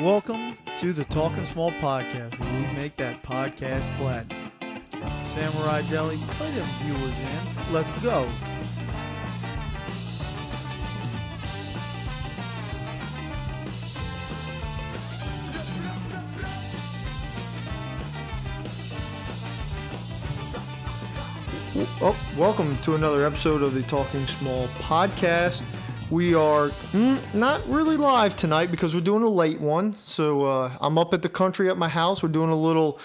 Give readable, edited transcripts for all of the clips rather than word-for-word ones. Welcome to the Talking Small Podcast, where we make that podcast platinum. Samurai Deli, play them viewers in. Let's go. Welcome to another episode of the Talking Small Podcast. We are not really live tonight because we're doing a late one. So I'm up at the country at my house. We're doing a little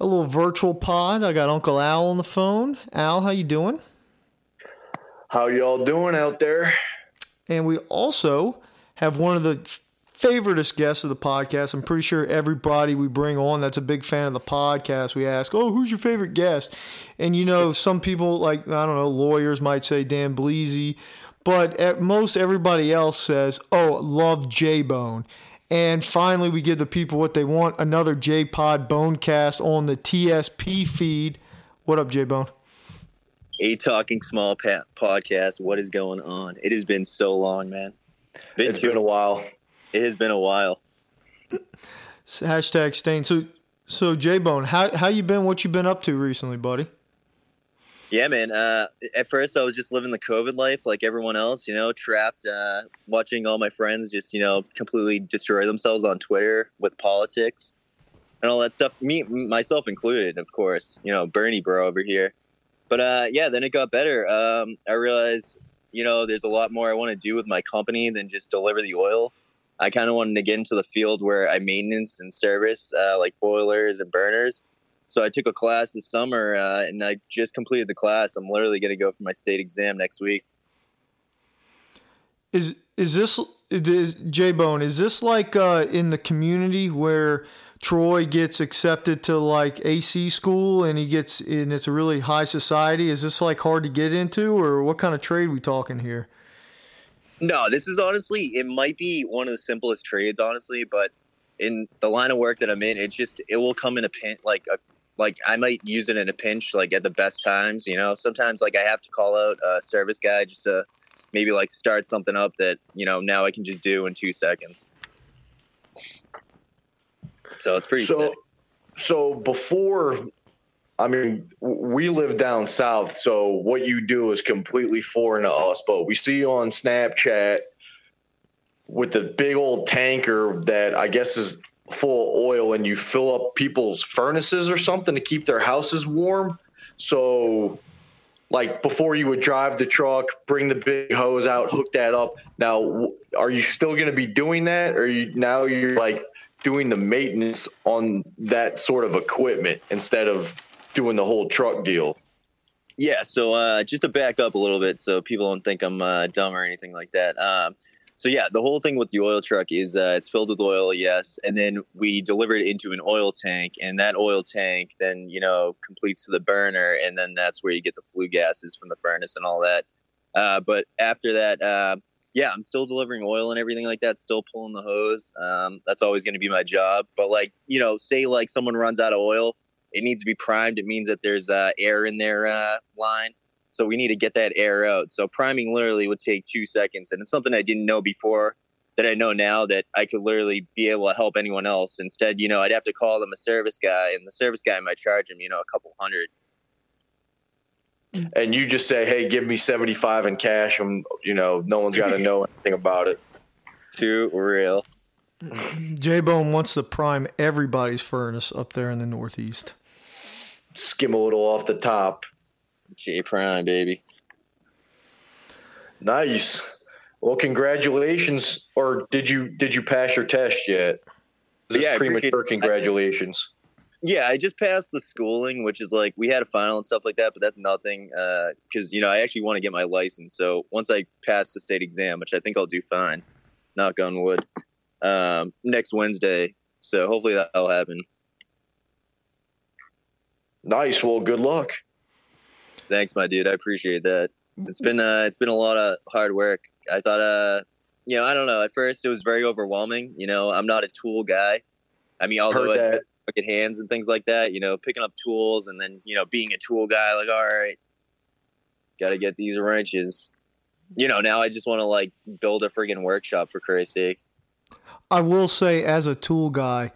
virtual pod. I got Uncle Al on the phone. Al, how you doing? How y'all doing out there? And we also have one of the favoriteest guests of the podcast. I'm pretty sure everybody we bring on that's a big fan of the podcast, we ask, oh, who's your favorite guest? And, you know, some people like, I don't know, lawyers might say Dan Bleasy. But at most everybody else says, oh, love J-Bone. And finally we give the people what they want, another J-Pod Bonecast on the TSP feed. What up, J-Bone? A Talking Small Podcast. What is going on? It has been so long, man. It's been a while. It has been a while. Hashtag Stain. So J-Bone, how you been? What you been up to recently, buddy? Yeah, man. At first, I was just living the COVID life like everyone else, you know, trapped, watching all my friends just, you know, completely destroy themselves on Twitter with politics and all that stuff. Me, myself included, of course, you know, Bernie bro over here. But yeah, then it got better. I realized, you know, there's a lot more I want to do with my company than just deliver the oil. I kind of wanted to get into the field where I maintenance and service like boilers and burners. So I took a class this summer, and I just completed the class. I'm literally going to go for my state exam next week. Is this J-Bone? Is this like in the community where Troy gets accepted to like AC school and he gets in? It's a really high society. Is this like hard to get into, or what kind of trade we talking here? No, this is honestly. It might be one of the simplest trades, honestly, but in the line of work that I'm in, it will come in a pinch, like I might use it in a pinch, like at the best times, you know. Sometimes like I have to call out a service guy just to maybe like start something up that, you know, now I can just do in 2 seconds. So it's pretty sick. So before, I mean, we live down south, so what you do is completely foreign to us, but we see you on Snapchat with the big old tanker that I guess is full of oil, and you fill up people's furnaces or something to keep their houses warm. So like before you would drive the truck, bring the big hose out, hook that up. Now, are you still going to be doing that? Or now you're like doing the maintenance on that sort of equipment instead of doing the whole truck deal? Yeah. So just to back up a little bit so people don't think I'm dumb or anything like that. So yeah, the whole thing with the oil truck is it's filled with oil, yes, and then we deliver it into an oil tank, and that oil tank then, you know, completes the burner, and then that's where you get the flue gases from the furnace and all that. But after that, yeah, I'm still delivering oil and everything like that, still pulling the hose. That's always going to be my job. But like, you know, say like someone runs out of oil, it needs to be primed. It means that there's air in their line. So we need to get that air out. So priming literally would take 2 seconds. And it's something I didn't know before that I know now, that I could literally be able to help anyone else. Instead, you know, I'd have to call them a service guy, and the service guy might charge him, you know, $200. And you just say, hey, give me 75 in cash. And, you know, no one's got to know anything about it. Too real. J-Bone wants to prime everybody's furnace up there in the Northeast. Skim a little off the top. J Prime, baby. Nice. Well, congratulations. Or did you pass your test yet? Yeah, premature congratulations. I just passed the schooling, which is like we had a final and stuff like that, but that's nothing because, you know, I actually want to get my license. So once I pass the state exam, which I think I'll do fine, knock on wood, next Wednesday. So hopefully that'll happen. Nice. Well, good luck. Thanks, my dude. I appreciate that. It's been a lot of hard work. I thought, you know, I don't know. At first, it was very overwhelming. You know, I'm not a tool guy. I mean, although I look at hands and things like that, you know, picking up tools and then, you know, being a tool guy, like, all right, got to get these wrenches. You know, now I just want to, like, build a friggin' workshop for Christ's sake. I will say, as a tool guy,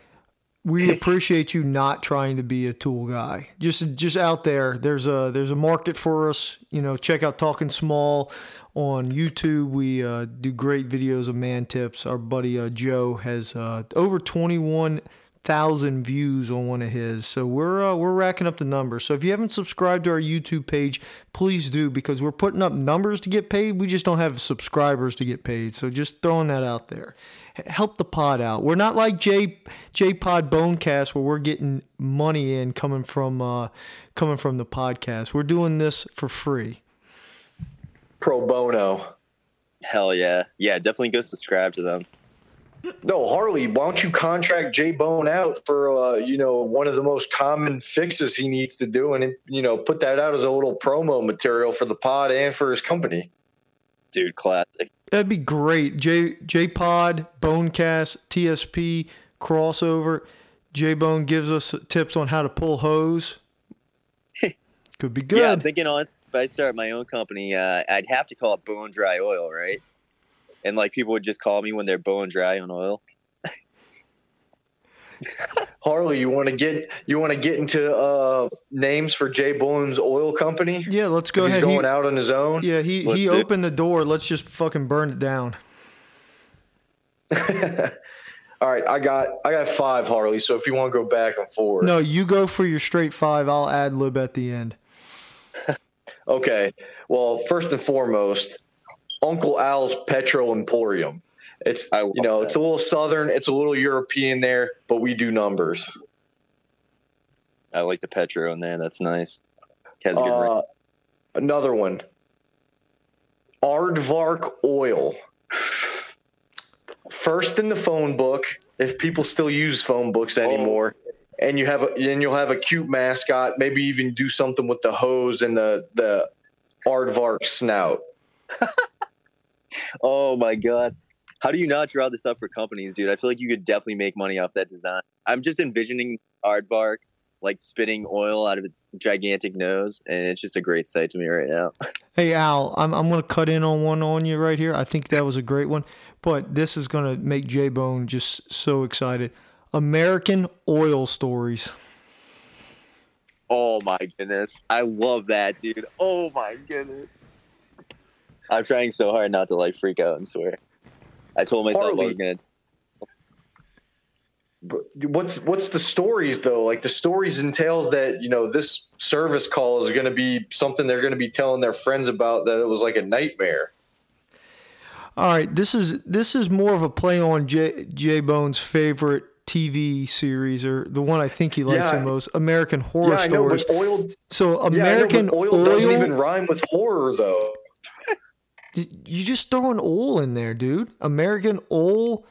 we appreciate you not trying to be a tool guy. Just out there, there's a market for us. You know, check out Talking Small on YouTube. We do great videos of man tips. Our buddy Joe has over 21,000 views on one of his. So we're racking up the numbers. So if you haven't subscribed to our YouTube page, please do, because we're putting up numbers to get paid. We just don't have subscribers to get paid. So just throwing that out there. Help the pod out. We're not like J-Pod Bonecast, where we're getting money in coming from the podcast. We're doing this for free. Pro bono. Hell yeah. Yeah, definitely go subscribe to them. No, Harley, why don't you contract J-Bone out for, one of the most common fixes he needs to do, and, put that out as a little promo material for the pod and for his company. Dude, classic. That'd be great. J-Pod, Bonecast, TSP, crossover. J-Bone gives us tips on how to pull hose. Could be good. Yeah, I'm thinking on if I start my own company, I'd have to call it Bone Dry Oil, right? And people would just call me when they're bone dry on oil. Harley, you want to get into names for J Bone's oil company? Yeah, let's go ahead. He's going out on his own. Yeah, he opened the door. Let's just fucking burn it down. All right, I got five, Harley. So if you want to go back and forth, no, you go for your straight five. I'll ad lib at the end. Okay. Well, first and foremost, Uncle Al's Petro Emporium. It's a little southern, it's a little European there, but we do numbers. I like the Petro in there. That's nice. It has a good ring. Another one. Aardvark Oil. First in the phone book, if people still use phone books anymore. Oh. And you'll have a cute mascot. Maybe even do something with the hose and the aardvark snout. Oh my God. How do you not draw this up for companies, dude? I feel like you could definitely make money off that design. I'm just envisioning aardvark spitting oil out of its gigantic nose, and it's just a great sight to me right now. Hey Al, I'm going to cut in on one on you right here. I think that was a great one, but this is going to make J-Bone just so excited. American Oil Stories. Oh my goodness. I love that, dude. Oh my goodness. I'm trying so hard not to freak out and swear. I told myself Harley, I was gonna. What's the stories though? The stories entails that this service call is going to be something they're going to be telling their friends about, that it was a nightmare. All right, this is more of a play on J-Bone's favorite TV series, or the one I think he likes the most, American Horror Stories. I know, but oil. So American oil doesn't even rhyme with horror though. You just throw an oil in there, dude. American oil.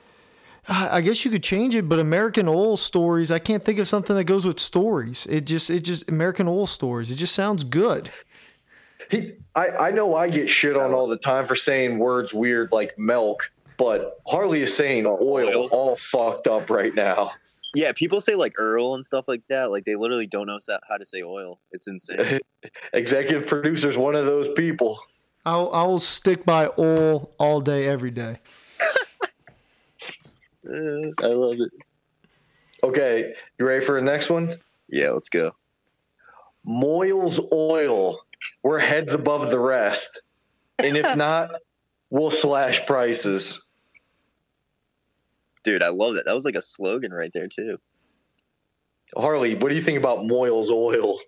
I guess you could change it, but American Oil Stories. I can't think of something that goes with stories. It just American Oil Stories. It just sounds good. I know I get shit on all the time for saying words weird like milk, but Harley is saying oil all fucked up right now. Yeah, people say Earl and stuff like that. They literally don't know how to say oil. It's insane. Executive producer's one of those people. I'll stick by oil all day, every day. I love it. Okay, you ready for the next one? Yeah, let's go. Moyle's oil. We're heads above the rest. And if not, we'll slash prices. Dude, I love that. That was a slogan right there, too. Harley, what do you think about Moyle's oil?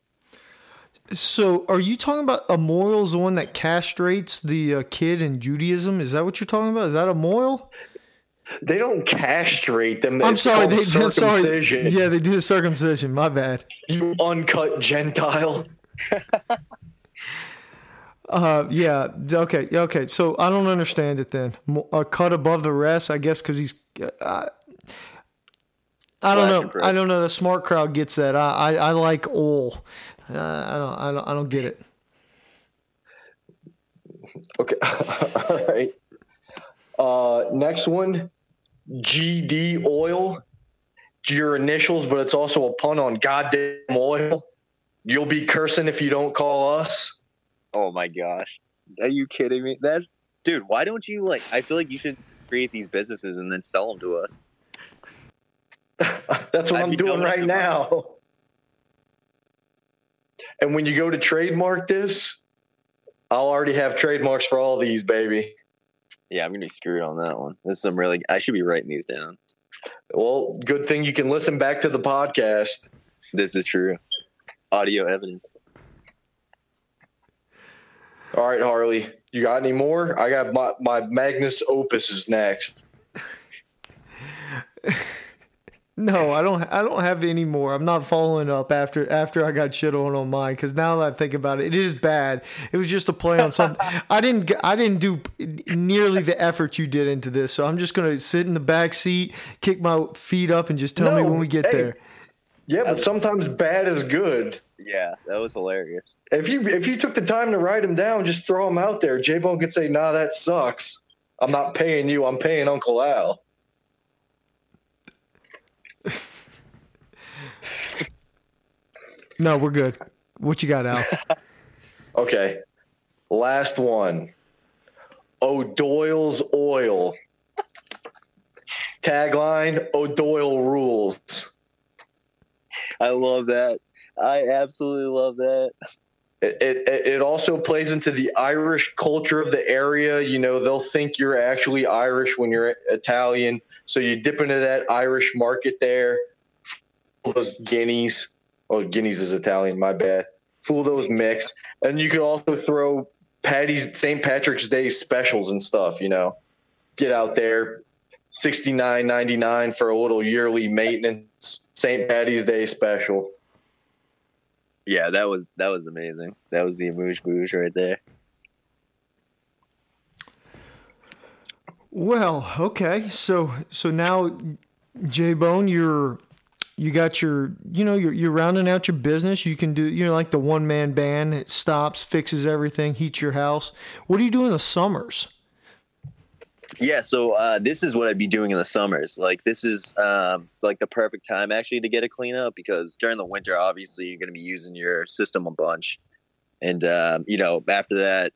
So are you talking about a Moyle's, the one that castrates the kid in Judaism? Is that what you're talking about? Is that a Moyle? They don't castrate them. I'm sorry. They do circumcision. Yeah, they do the circumcision. My bad. You uncut Gentile. Yeah. Okay. So I don't understand it then. A cut above the rest, I guess, because he's I don't know. The smart crowd gets that. I like oil. I don't get it. Okay. All right. Next one, GD oil. It's your initials, but it's also a pun on goddamn oil. You'll be cursing if you don't call us. Oh my gosh. Are you kidding me? Dude, why don't you I feel like you should create these businesses and then sell them to us. That's what I'm doing right now. And when you go to trademark this, I'll already have trademarks for all these, baby. Yeah, I'm going to be screwed on that one. This is some really, I should be writing these down. Well, good thing you can listen back to the podcast. This is true. Audio evidence. All right, Harley, you got any more? I got my Magnus Opus is next. No, I don't have any more. I'm not following up after I got shit on mine, because now that I think about it, it is bad. It was just a play on something. I didn't do nearly the effort you did into this, so I'm just gonna sit in the back seat, kick my feet up, and just tell me when we get there. Yeah, but sometimes bad is good. Yeah, that was hilarious. If you took the time to write them down, just throw them out there. J-Bone could say, "Nah, that sucks. I'm not paying you. I'm paying Uncle Al." No, we're good. What you got, Al? Okay. Last one. O'Doyle's Oil. Tagline, O'Doyle rules. I love that. I absolutely love that. It also plays into the Irish culture of the area. You know, they'll think you're actually Irish when you're Italian. So you dip into that Irish market there. Fool those guineas. Oh, guineas is Italian, my bad. Fool those mix. And you could also throw St. Patrick's Day specials and stuff, you know. Get out there. $69.99 for a little yearly maintenance. St. Patty's Day special. Yeah, that was amazing. That was the amuse bouche right there. Well, okay. So now, J-Bone, you're rounding out your business. You can do, like the one-man band. It stops, fixes everything, heats your house. What do you do in the summers? Yeah, so this is what I'd be doing in the summers. Like, this is like the perfect time actually to get a cleanup, because during the winter, obviously, you're going to be using your system a bunch. And, after that,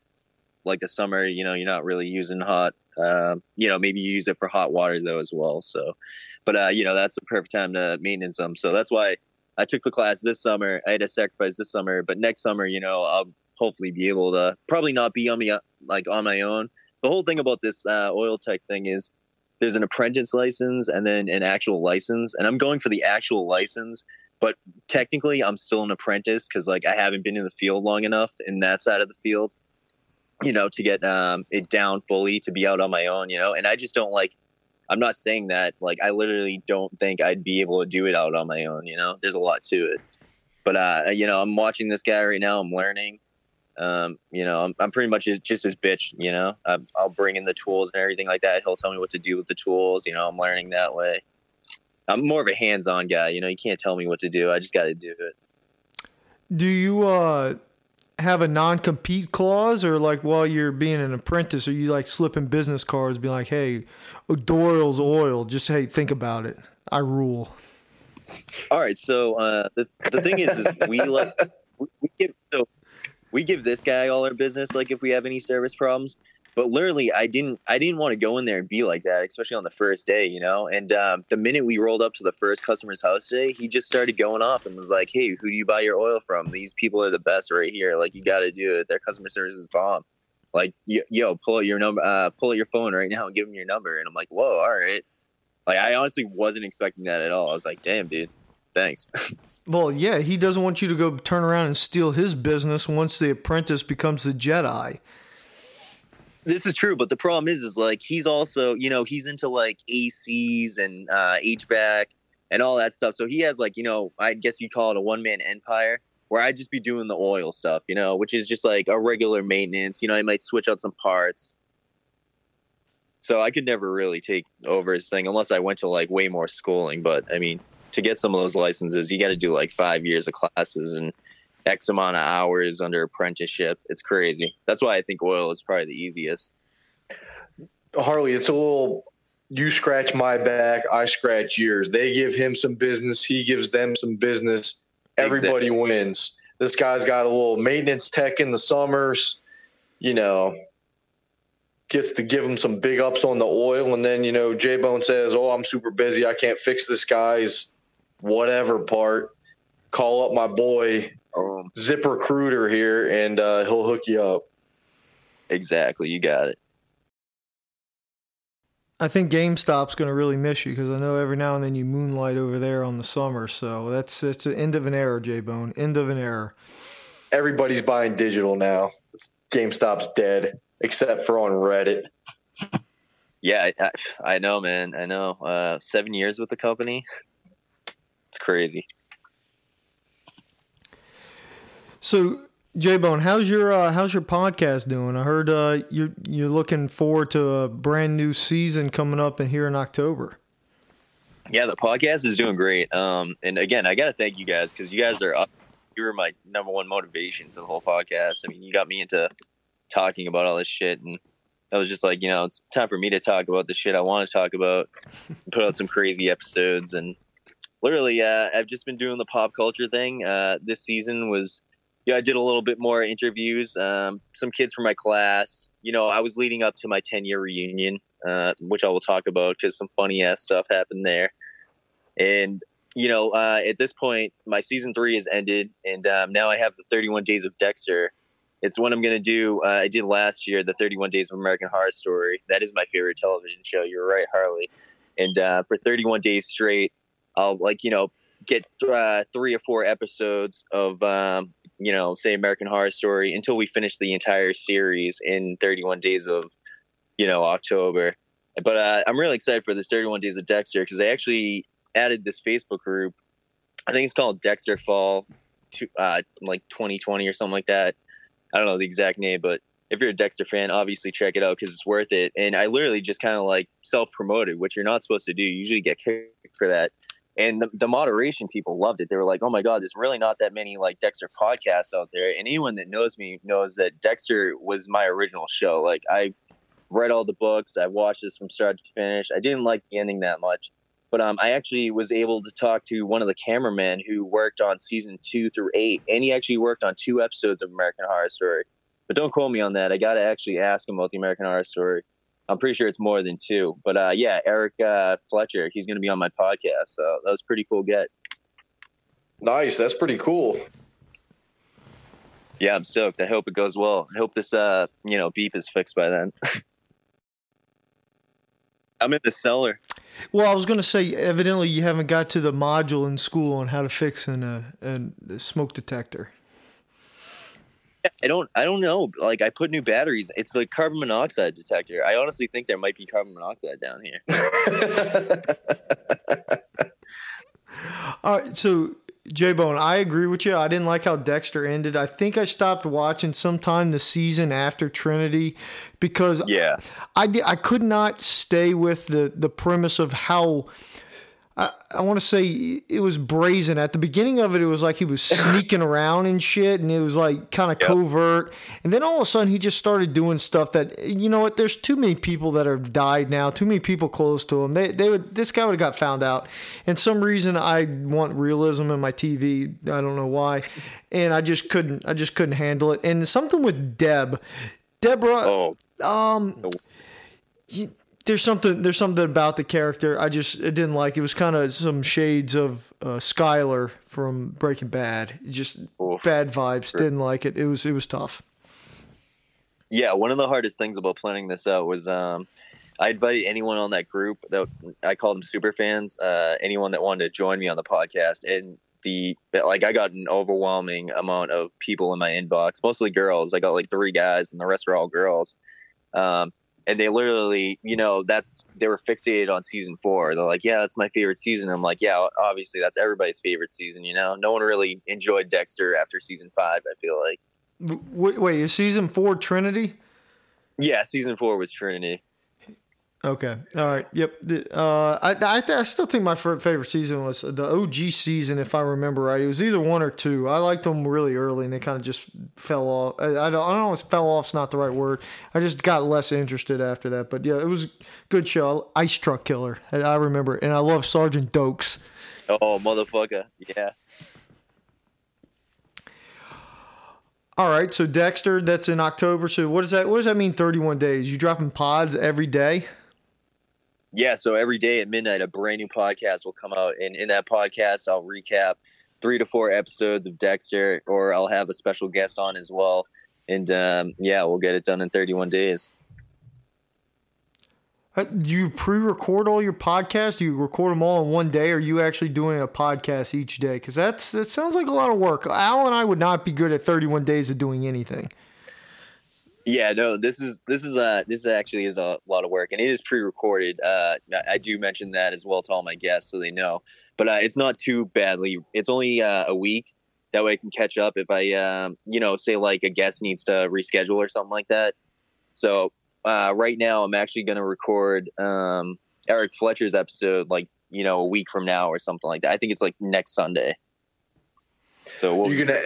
like the summer, you're not really using hot. Maybe you use it for hot water, though, as well. So, but, that's the perfect time to maintenance them. So that's why I took the class this summer. I had to sacrifice this summer. But next summer, I'll hopefully be able to probably not be on my own. The whole thing about this oil tech thing is there's an apprentice license and then an actual license. And I'm going for the actual license, but technically I'm still an apprentice because, like, I haven't been in the field long enough in that side of the field, to get it down fully to be out on my own, And I just don't like – I'm not saying that. Like, I literally don't think I'd be able to do it out on my own, There's a lot to it. But, I'm watching this guy right now. I'm learning. I'm pretty much just his bitch, I'll bring in the tools and everything like that. He'll tell me what to do with the tools. I'm learning that way. I'm more of a hands-on guy. You can't tell me what to do. I just got to do it. Do you, have a non-compete clause, or like while you're being an apprentice, are you like slipping business cards, be like, "Hey, O'Doyle's Oil, just, hey, think about it. I rule." All right. So, the thing is we give this guy all our business, like if we have any service problems. But literally, I didn't want to go in there and be like that, especially on the first day, And the minute we rolled up to the first customer's house today, he just started going off and was like, "Hey, who do you buy your oil from? These people are the best right here. Like, you got to do it. Their customer service is bomb. Like, yo, pull out your number, pull out your phone right now and give them your number." And I'm like, "Whoa, all right." Like, I honestly wasn't expecting that at all. I was like, "Damn, dude, thanks." Well, yeah, he doesn't want you to go turn around and steal his business once the apprentice becomes the Jedi. This is true, but the problem is like he's also, he's into like ACs and HVAC and all that stuff. So he has like, I guess you'd call it a one-man empire, where I'd just be doing the oil stuff, which is just like a regular maintenance. I might switch out some parts. So I could never really take over his thing unless I went to like way more schooling. But I mean, to get some of those licenses, you got to do like 5 years of classes and X amount of hours under apprenticeship. It's crazy. That's why I think oil is probably the easiest. Harley, it's a little, you scratch my back, I scratch yours. They give him some business. He gives them some business. Everybody wins. This guy's got a little maintenance tech in the summers, gets to give him some big ups on the oil. And then, you know, J-Bone says, oh, I'm super busy. I can't fix this guy's whatever part. Call up my boy, Zip Recruiter here, and he'll hook you up. Exactly. You got it. I think GameStop's going to really miss you because I know every now and then you moonlight over there on the summer. So it's the end of an era, J-Bone. End of an era. Everybody's buying digital now. GameStop's dead, except for on Reddit. Yeah, I know, man. I know. 7 years with the company. It's crazy. So, J-Bone, how's your podcast doing? I heard you're looking forward to a brand new season coming up in here in October. Yeah, the podcast is doing great. And again, I got to thank you guys because you guys are up. You were my number one motivation for the whole podcast. I mean, you got me into talking about all this shit, and I was just like, you know, it's time for me to talk about the shit I want to talk about. Put out some crazy episodes, and literally, I've just been doing the pop culture thing. This season was, yeah, I did a little bit more interviews. Some kids from my class. You know, I was leading up to my 10-year reunion, which I will talk about because some funny ass stuff happened there, and. You know, at this point, my season 3 has ended, and now I have the 31 days of Dexter. It's what I'm going to do. I did last year, the 31 days of American Horror Story. That is my favorite television show. You're right, Harley. And for 31 days straight, I'll, like, you know, get 3 or 4 episodes of, you know, say American Horror Story until we finish the entire series in 31 days of, you know, October. But I'm really excited for this 31 days of Dexter because I actually added this Facebook group. I think it's called Dexter Fall to, like 2020 or something like that. I don't know the exact name, but if you're a Dexter fan, obviously check it out because it's worth it. And I literally just kind of like self-promoted, which you're not supposed to do. You usually get kicked for that. And the moderation people loved it. They were like, oh my God, there's really not that many like Dexter podcasts out there. And anyone that knows me knows that Dexter was my original show. Like I read all the books. I watched this from start to finish. I didn't like the ending that much. But I actually was able to talk to one of the cameramen who worked on season 2 through 8, and he actually worked on 2 episodes of American Horror Story. But don't quote me on that. I got to actually ask him about the American Horror Story. I'm pretty sure it's more than 2. But yeah, Eric Fletcher, he's going to be on my podcast. So that was a pretty cool get. Nice. That's pretty cool. Yeah, I'm stoked. I hope it goes well. I hope this, you know, beep is fixed by then. I'm in the cellar. Well, I was going to say, evidently you haven't got to the module in school on how to fix a smoke detector. I don't know. Like I put new batteries. It's the carbon monoxide detector. I honestly think there might be carbon monoxide down here. All right. So J-Bone, I agree with you. I didn't like how Dexter ended. I think I stopped watching sometime the season after Trinity because yeah. I could not stay with the premise of how I want to say it was brazen. At the beginning of it, it was like he was sneaking around and shit, and it was like kind of covert. And then all of a sudden, he just started doing stuff that, you know what, there's too many people that have died now, too many people close to him. This guy would have got found out. And some reason, I want realism in my TV. I don't know why. And I just couldn't handle it. And something with Deborah. There's something about the character I didn't like. It was kind of some shades of Skyler from Breaking Bad. Just bad vibes. Didn't like it. It was tough. Yeah, one of the hardest things about planning this out was I invited anyone on that group that I called them super fans. Anyone that wanted to join me on the podcast, and I got an overwhelming amount of people in my inbox, mostly girls. I got like 3 guys, and the rest are all girls. And they literally, you know, they were fixated on season 4. They're like, yeah, that's my favorite season. I'm like, yeah, obviously that's everybody's favorite season. You know, no one really enjoyed Dexter after season 5. I feel like. Wait, is season 4 Trinity? Yeah, season 4 was Trinity. Okay. All right. Yep. I still think my favorite season was the OG season, if I remember right. It was either 1 or 2. I liked them really early, and they kind of just fell off. I don't know if fell off's not the right word. I just got less interested after that. But, yeah, it was a good show. Ice Truck Killer. I remember it. And I love Sergeant Doakes. Oh, motherfucker. Yeah. All right, so Dexter, that's in October. So what does that mean, 31 days? You dropping pods every day? Yeah, so every day at midnight, a brand new podcast will come out. And in that podcast, I'll recap 3 to 4 episodes of Dexter, or I'll have a special guest on as well. And, yeah, we'll get it done in 31 days. Do you pre-record all your podcasts? Do you record them all in one day? Or are you actually doing a podcast each day? Because that sounds like a lot of work. Al and I would not be good at 31 days of doing anything. Yeah, no, this actually is a lot of work, and it is pre-recorded. I do mention that as well to all my guests so they know, but it's not too badly. It's only a week. That way I can catch up if I, say like a guest needs to reschedule or something like that. So right now I'm actually going to record Eric Fletcher's episode like, a week from now or something like that. I think it's like next Sunday. So you're going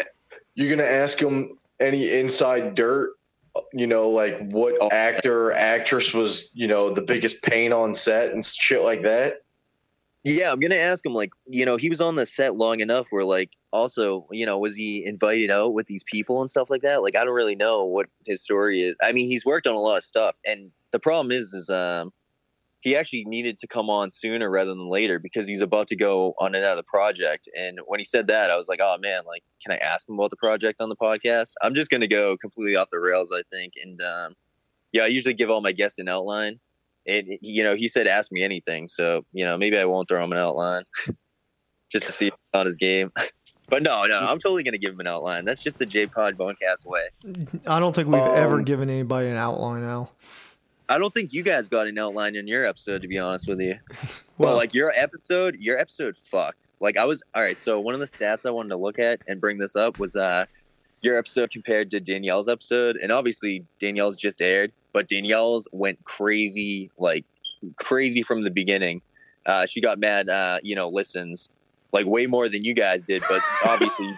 to ask him any inside dirt, like what actor or actress was, the biggest pain on set and shit like that. Yeah, I'm going to ask him, he was on the set long enough where, also, was he invited out with these people and stuff like that? I don't really know what his story is. I mean, he's worked on a lot of stuff. And the problem is he actually needed to come on sooner rather than later because he's about to go on another project. And when he said that, I was like, oh, man, can I ask him about the project on the podcast? I'm just going to go completely off the rails, I think. And, I usually give all my guests an outline. And, he said, ask me anything. So, maybe I won't throw him an outline just to see if he's on his game. But no, I'm totally going to give him an outline. That's just the J-Pod Bonecast way. I don't think we've ever given anybody an outline, Al. I don't think you guys got an outline in your episode, to be honest with you. Well, your episode fucked. All right, so one of the stats I wanted to look at and bring this up was your episode compared to Danielle's episode. And obviously, Danielle's just aired. But Danielle's went crazy, crazy from the beginning. She got mad, listens, way more than you guys did. But obviously,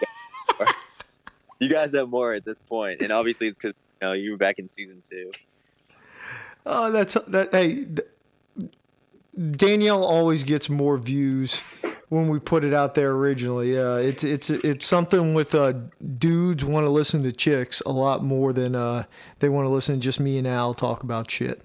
you guys have more at this point. And obviously, it's because you were back in season 2. Oh, that's that. Hey, Danielle always gets more views when we put it out there originally. It's something with dudes want to listen to chicks a lot more than they want to listen to just me and Al talk about shit.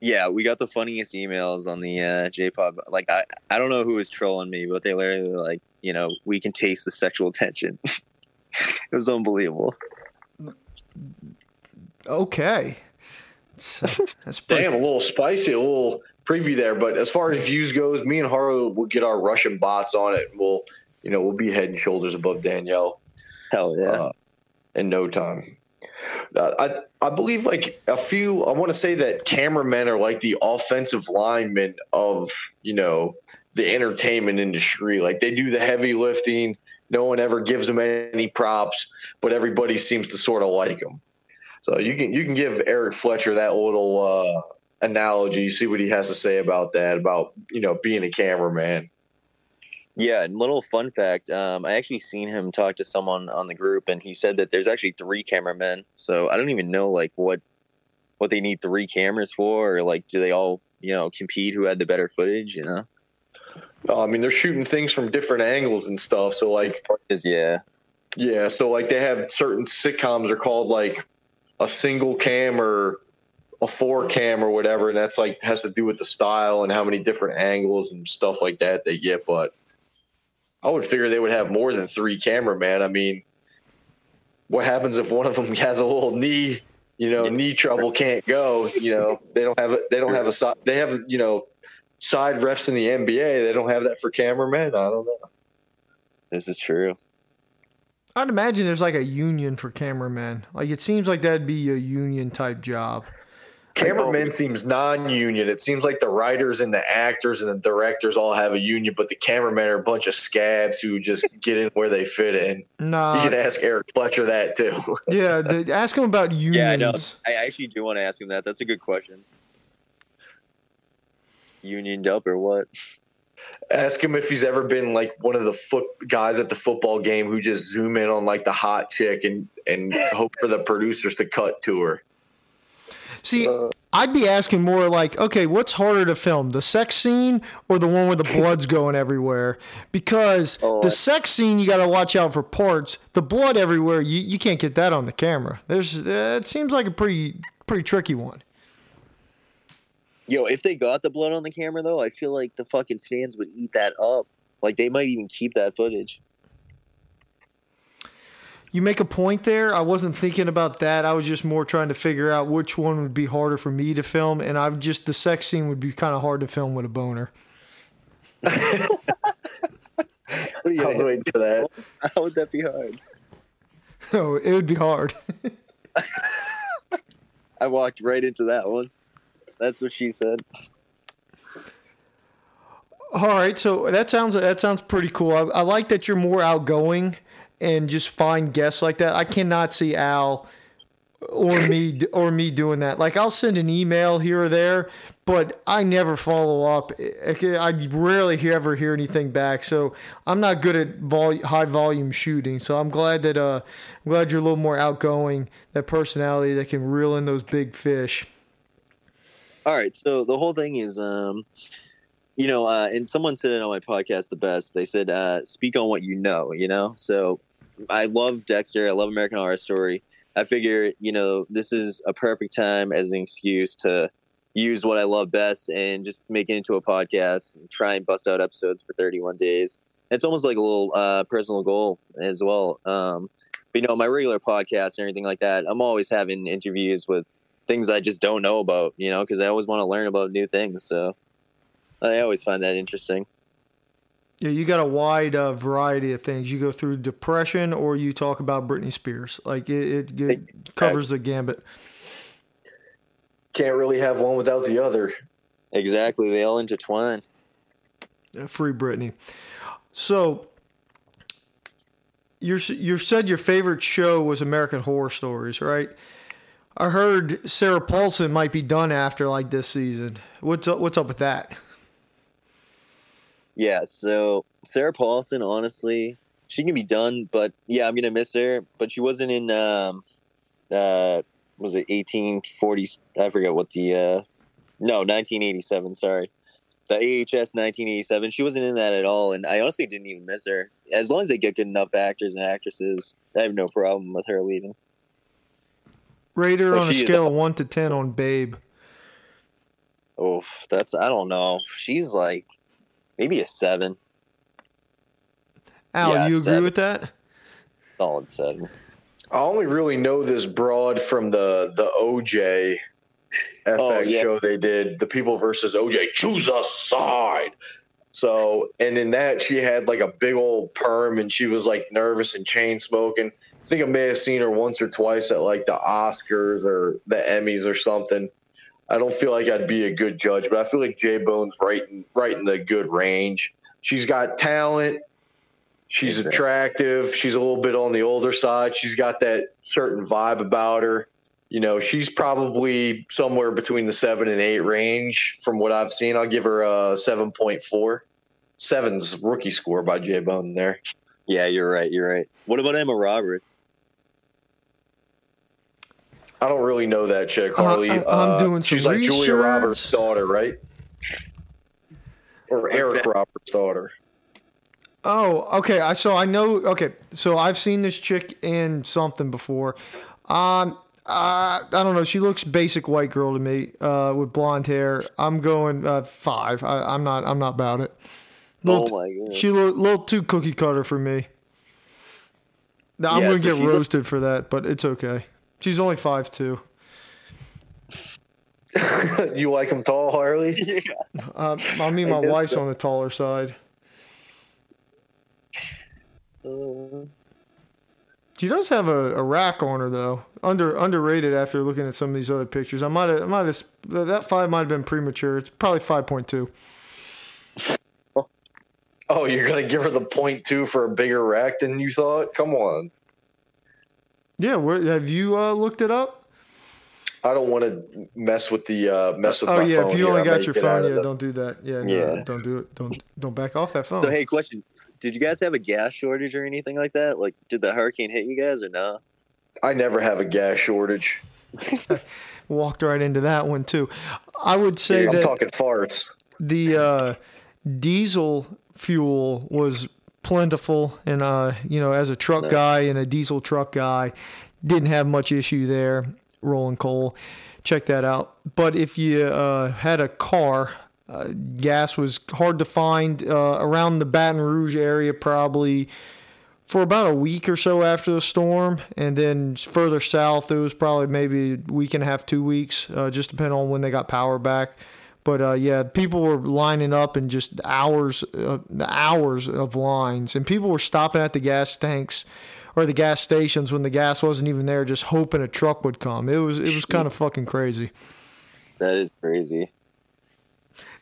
Yeah, we got the funniest emails on the J-Pod. I don't know who was trolling me, but they literally were we can taste the sexual tension. It was unbelievable. Okay. So, that's pretty... Damn, a little spicy, a little... preview there, but as far as views goes, me and Harlow will get our Russian bots on it. We'll, we'll be head and shoulders above Danielle. Hell yeah! In no time. I believe I want to say that cameramen are like the offensive linemen of the entertainment industry. They do the heavy lifting. No one ever gives them any props, but everybody seems to sort of like them. So you can give Eric Fletcher that little. Analogy, see what he has to say about that, about being a cameraman. Yeah, and little fun fact, I actually seen him talk to someone on the group, and he said that there's actually 3 cameramen. So I don't even know what they need 3 cameras for, or do they all compete who had the better footage? I mean, they're shooting things from different angles and stuff. So yeah. So they have certain sitcoms are called a single cam or a 4 cam or whatever, and that's has to do with the style and how many different angles and stuff like that they get. But I would figure they would have more than 3 cameramen. I mean, what happens if one of them has a little knee, knee trouble, can't go? They have side refs in the NBA. They don't have that for cameramen. I don't know. This is true. I'd imagine there's a union for cameramen. It seems like that'd be a union type job. Cameraman seems non-union. It seems the writers and the actors and the directors all have a union, but the cameramen are a bunch of scabs who just get in where they fit in. You can ask Eric Fletcher that too. Yeah, ask him about unions. Yeah, I actually do want to ask him that. That's a good question. Unioned up or what? Ask him if he's ever been one of the guys at the football game who just zoom in on the hot chick and hope for the producers to cut to her. See, I'd be asking more like, okay, what's harder to film, the sex scene or the one where the blood's going everywhere? Because the sex scene, you got to watch out for parts. The blood everywhere, you can't get that on the camera. There's it seems like a pretty tricky one. Yo, if they got the blood on the camera though, I feel like the fucking fans would eat that up. Like they might even keep that footage. You make a point there. I wasn't thinking about that. I was just more trying to figure out which one would be harder for me to film, and I've just the sex scene would be kind of hard to film with a boner. How would that be hard? Oh, it would be hard. I walked right into that one. That's what she said. All right, so that sounds pretty cool. I like that you're more outgoing. And just find guests like that. I cannot see Al or me doing that. Like, I'll send an email here or there, but I never follow up. I rarely ever hear anything back. So I'm not good at high volume shooting. So I'm glad that you're a little more outgoing. That personality that can reel in those big fish. All right. So the whole thing is, and someone said it on my podcast the best. They said, "Speak on what you know." You know, so. I love Dexter. I love American Horror Story. I figure, this is a perfect time as an excuse to use what I love best and just make it into a podcast and try and bust out episodes for 31 days. It's almost like a little personal goal as well. My regular podcast and everything like that, I'm always having interviews with things I just don't know about, because I always want to learn about new things. So I always find that interesting. Yeah, you got a wide variety of things. You go through depression, or you talk about Britney Spears. Like it covers the gambit. Can't really have one without the other. Exactly, they all intertwine. Free Britney. So, you said your favorite show was American Horror Stories, right? I heard Sarah Paulson might be done after like this season. What's up with that? Yeah, so Sarah Paulson, honestly, she can be done, but yeah, I'm going to miss her. But she wasn't in, was it 1840? I forget what 1987, sorry. The AHS 1987. She wasn't in that at all, and I honestly didn't even miss her. As long as they get good enough actors and actresses, I have no problem with her leaving. Rate her on a scale of 1 to 10 on Babe. Oof, I don't know. She's like... maybe a 7. Al, yeah, you agree with that? Solid 7. I only really know this broad from the OJ FX show they did, The People versus OJ. Choose a side. So, and in that, she had like a big old perm, and she was like nervous and chain smoking. I think I may have seen her once or twice at like the Oscars or the Emmys or something. I don't feel like I'd be a good judge, but I feel like J-Bone's right in the good range. She's got talent. She's attractive. She's a little bit on the older side. She's got that certain vibe about her. She's probably somewhere between the 7 and 8 range from what I've seen. I'll give her a 7.4. 7's rookie score by J-Bone there. Yeah, you're right. What about Emma Roberts? I don't really know that chick, Harley. I'm doing some research. She's like Julia Roberts' daughter, right? Or Eric Roberts' daughter. Oh, okay. So I've seen this chick in something before. I don't know. She looks basic white girl to me, with blonde hair. I'm going 5. I'm not about it. Oh my God. She looked a little too cookie cutter for me. Now, I'm going to get roasted for that, but it's okay. She's only 5'2". You like them tall, Harley? Yeah. My wife's on the taller side. She does have a rack on her though. Underrated after looking at some of these other pictures. I might have that 5 might have been premature. It's probably 5.2. Oh, you're gonna give her the 0.2 for a bigger rack than you thought? Come on. Yeah, have you looked it up? I don't want to mess with my phone. Oh yeah, if you only got your phone, don't do that. Yeah, don't do it. Don't back off that phone. So hey, question: did you guys have a gas shortage or anything like that? Like, did the hurricane hit you guys or no? I never have a gas shortage. Walked right into that one too. I would say I'm talking farts. The diesel fuel was plentiful, and as a truck guy and a diesel truck guy, didn't have much issue there rolling coal. Check that out. But if you had a car, gas was hard to find around the Baton Rouge area, probably for about a week or so after the storm, and then further south it was probably maybe a week and a half, 2 weeks, just depending on when they got power back. But people were lining up in just hours of lines, and people were stopping at the gas tanks or the gas stations when the gas wasn't even there, just hoping a truck would come. It was kind of fucking crazy. That is crazy.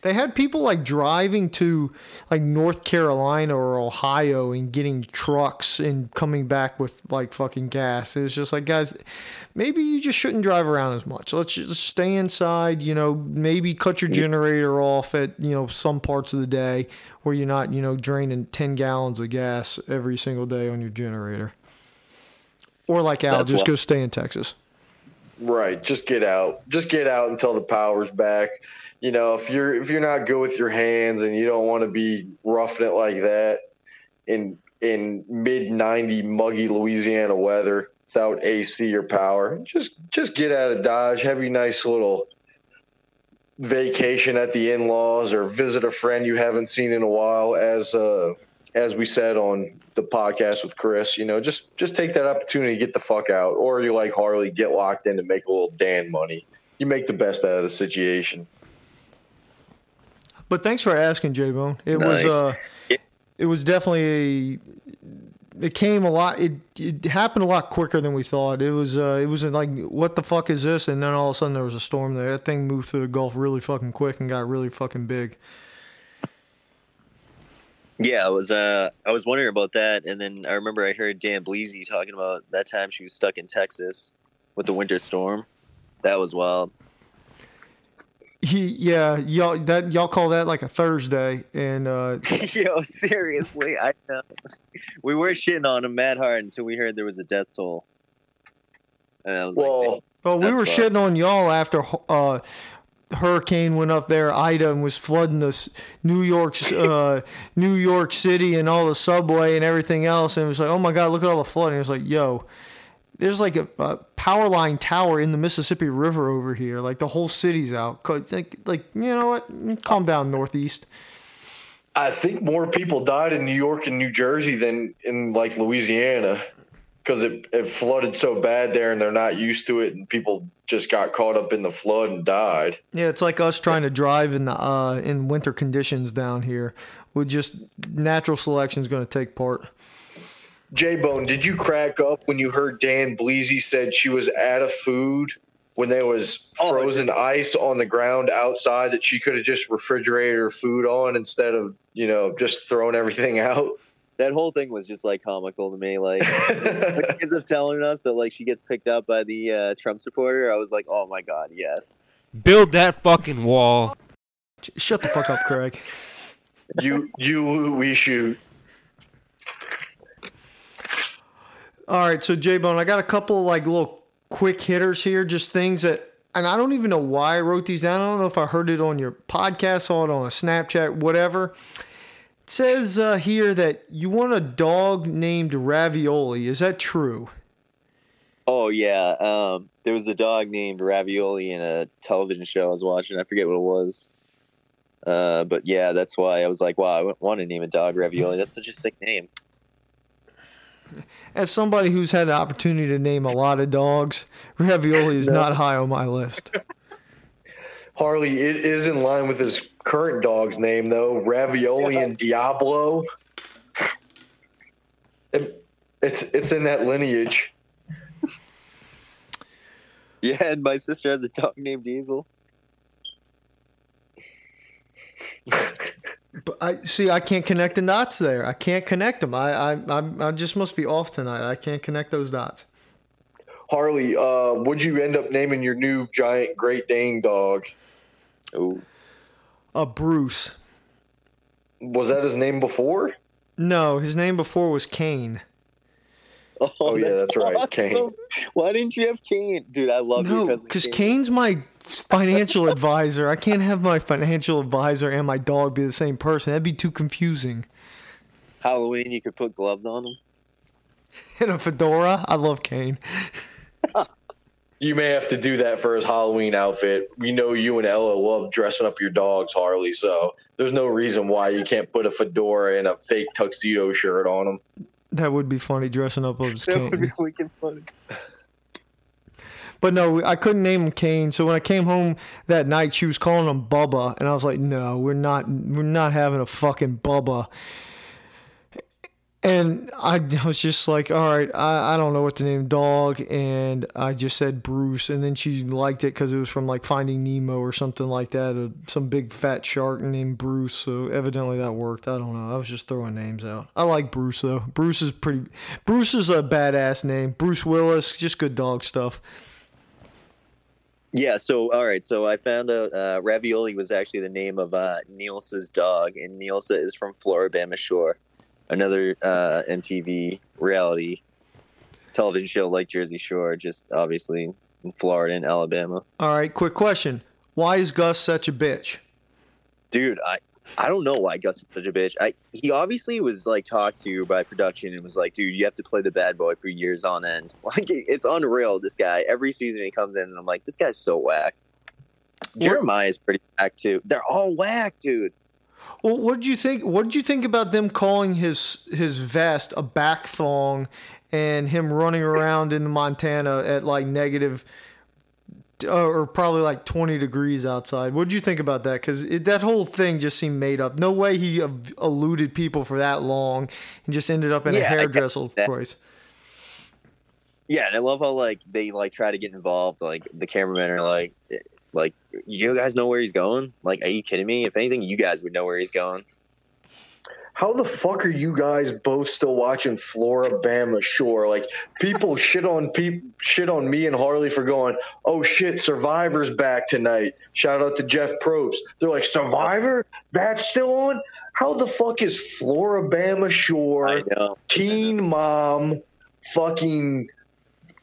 They had people like driving to like North Carolina or Ohio and getting trucks and coming back with like fucking gas. It was just like, guys, maybe you just shouldn't drive around as much. Let's just stay inside, maybe cut your generator off at, some parts of the day where you're not, draining 10 gallons of gas every single day on your generator. Or like Al, just go stay in Texas. Right. Just get out. Just get out until the power's back. If you're not good with your hands and you don't want to be roughing it like that in mid-90 muggy Louisiana weather without AC or power, just get out of Dodge, have your nice little vacation at the in-laws or visit a friend you haven't seen in a while, as we said on the podcast with Chris. Just take that opportunity to get the fuck out. Or you like Harley, get locked in to make a little Dan money. You make the best out of the situation. But thanks for asking, J-Bone. It was definitely it happened a lot quicker than we thought. It was like, what the fuck is this? And then all of a sudden there was a storm there. That thing moved through the Gulf really fucking quick and got really fucking big. Yeah, it was I was wondering about that, and then I remember I heard Dan Bleasy talking about that time she was stuck in Texas with the winter storm. That was wild. Y'all call that like a Thursday, and yo, seriously, I know. We were shitting on him mad hard until we heard there was a death toll, and I was we were shitting on y'all after hurricane went up there, Ida, and was flooding the New York City and all the subway and everything else, and it was like, oh my god, look at all the flooding. It was like, yo, there's like a power line tower in the Mississippi River over here. Like the whole city's out. Like you know what? Calm down, Northeast. I think more people died in New York and New Jersey than in like Louisiana, because it flooded so bad there, and they're not used to it, and people just got caught up in the flood and died. Yeah, it's like us trying to drive in the in winter conditions down here. With just natural selection is going to take part. J-Bone, did you crack up when you heard Dan Bleasy said she was out of food when there was frozen ice on the ground outside that she could have just refrigerated her food on instead of, just throwing everything out? That whole thing was just, like, comical to me. Like, the kids are telling us that, like, she gets picked up by the Trump supporter. I was like, oh, my God, yes. Build that fucking wall. Shut the fuck up, Craig. We shoot. All right, so J-Bone, I got a couple like little quick hitters here, just things that, and I don't even know why I wrote these down. I don't know if I heard it on your podcast, saw it on a Snapchat, whatever. It says here that you want a dog named Ravioli. Is that true? Oh, yeah. There was a dog named Ravioli in a television show I was watching. I forget what it was. But yeah, that's why I was like, wow, I want to name a dog Ravioli. That's such a sick name. As somebody who's had an opportunity to name a lot of dogs, Ravioli is not high on my list. Harley, it is in line with his current dog's name, though. Ravioli and Diablo. It's in that lineage. Yeah, and my sister has a dog named Diesel. But I can't connect the dots there. I can't connect them. I just must be off tonight. I can't connect those dots. Harley, what'd you end up naming your new giant Great Dane dog? Oh, Bruce. Was that his name before? No, his name before was Kane. Oh, that's awesome. Right, Kane. Why didn't you have Kane? Dude, I love you. No, because Kane's my financial advisor. I can't have my financial advisor and my dog be the same person. That'd be too confusing. Halloween, you could put gloves on him. And a fedora. I love Kane. You may have to do that for his Halloween outfit. We know you and Ella love dressing up your dogs, Harley, so there's no reason why you can't put a fedora and a fake tuxedo shirt on him. That would be funny, dressing up as Kane. That would be wicked funny. But no, I couldn't name him Kane, so when I came home that night, she was calling him Bubba, and I was like, no, we're not having a fucking Bubba. And I was just like, all right, I don't know what to name dog, and I just said Bruce, and then she liked it because it was from like Finding Nemo or something like that, or some big fat shark named Bruce, so evidently that worked. I don't know. I was just throwing names out. I like Bruce, though. Bruce is a badass name. Bruce Willis, just good dog stuff. Yeah, so, all right, so I found out Ravioli was actually the name of Nielsa's dog, and Nielsa is from Floribama Shore. Another MTV reality television show like Jersey Shore, just obviously in Florida and Alabama. All right, quick question. Why is Gus such a bitch? Dude, I don't know why Gus is such a bitch. He obviously was, like, talked to by production and was like, dude, you have to play the bad boy for years on end. Like, it's unreal, this guy. Every season he comes in and I'm like, this guy's so whack. What? Jeremiah's pretty whack, too. They're all whack, dude. Well, what did you think about them calling his vest a back thong and him running around in Montana at like negative or probably like 20 degrees outside? What did you think about that? Because that whole thing just seemed made up. No way he eluded people for that long and just ended up in a hairdresser place. Yeah, and I love how like they like try to get involved. Like the cameramen are like, you guys know where he's going? Like, are you kidding me? If anything, you guys would know where he's going. How the fuck are you guys both still watching Floribama Shore? Like, people shit on me and Harley for going, oh shit, Survivor's back tonight. Shout out to Jeff Probst. They're like, Survivor? That's still on? How the fuck is Floribama Shore, Teen Mom, fucking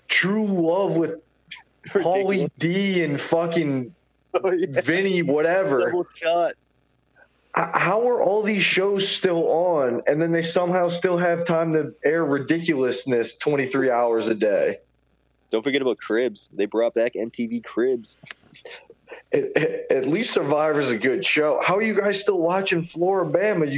True Love with Holly D and fucking Vinny whatever. How are all these shows still on and then they somehow still have time to air ridiculousness 23 hours a day? Don't forget about Cribs. They brought back MTV Cribs. At least Survivor's a good show. How are you guys still watching Floribama?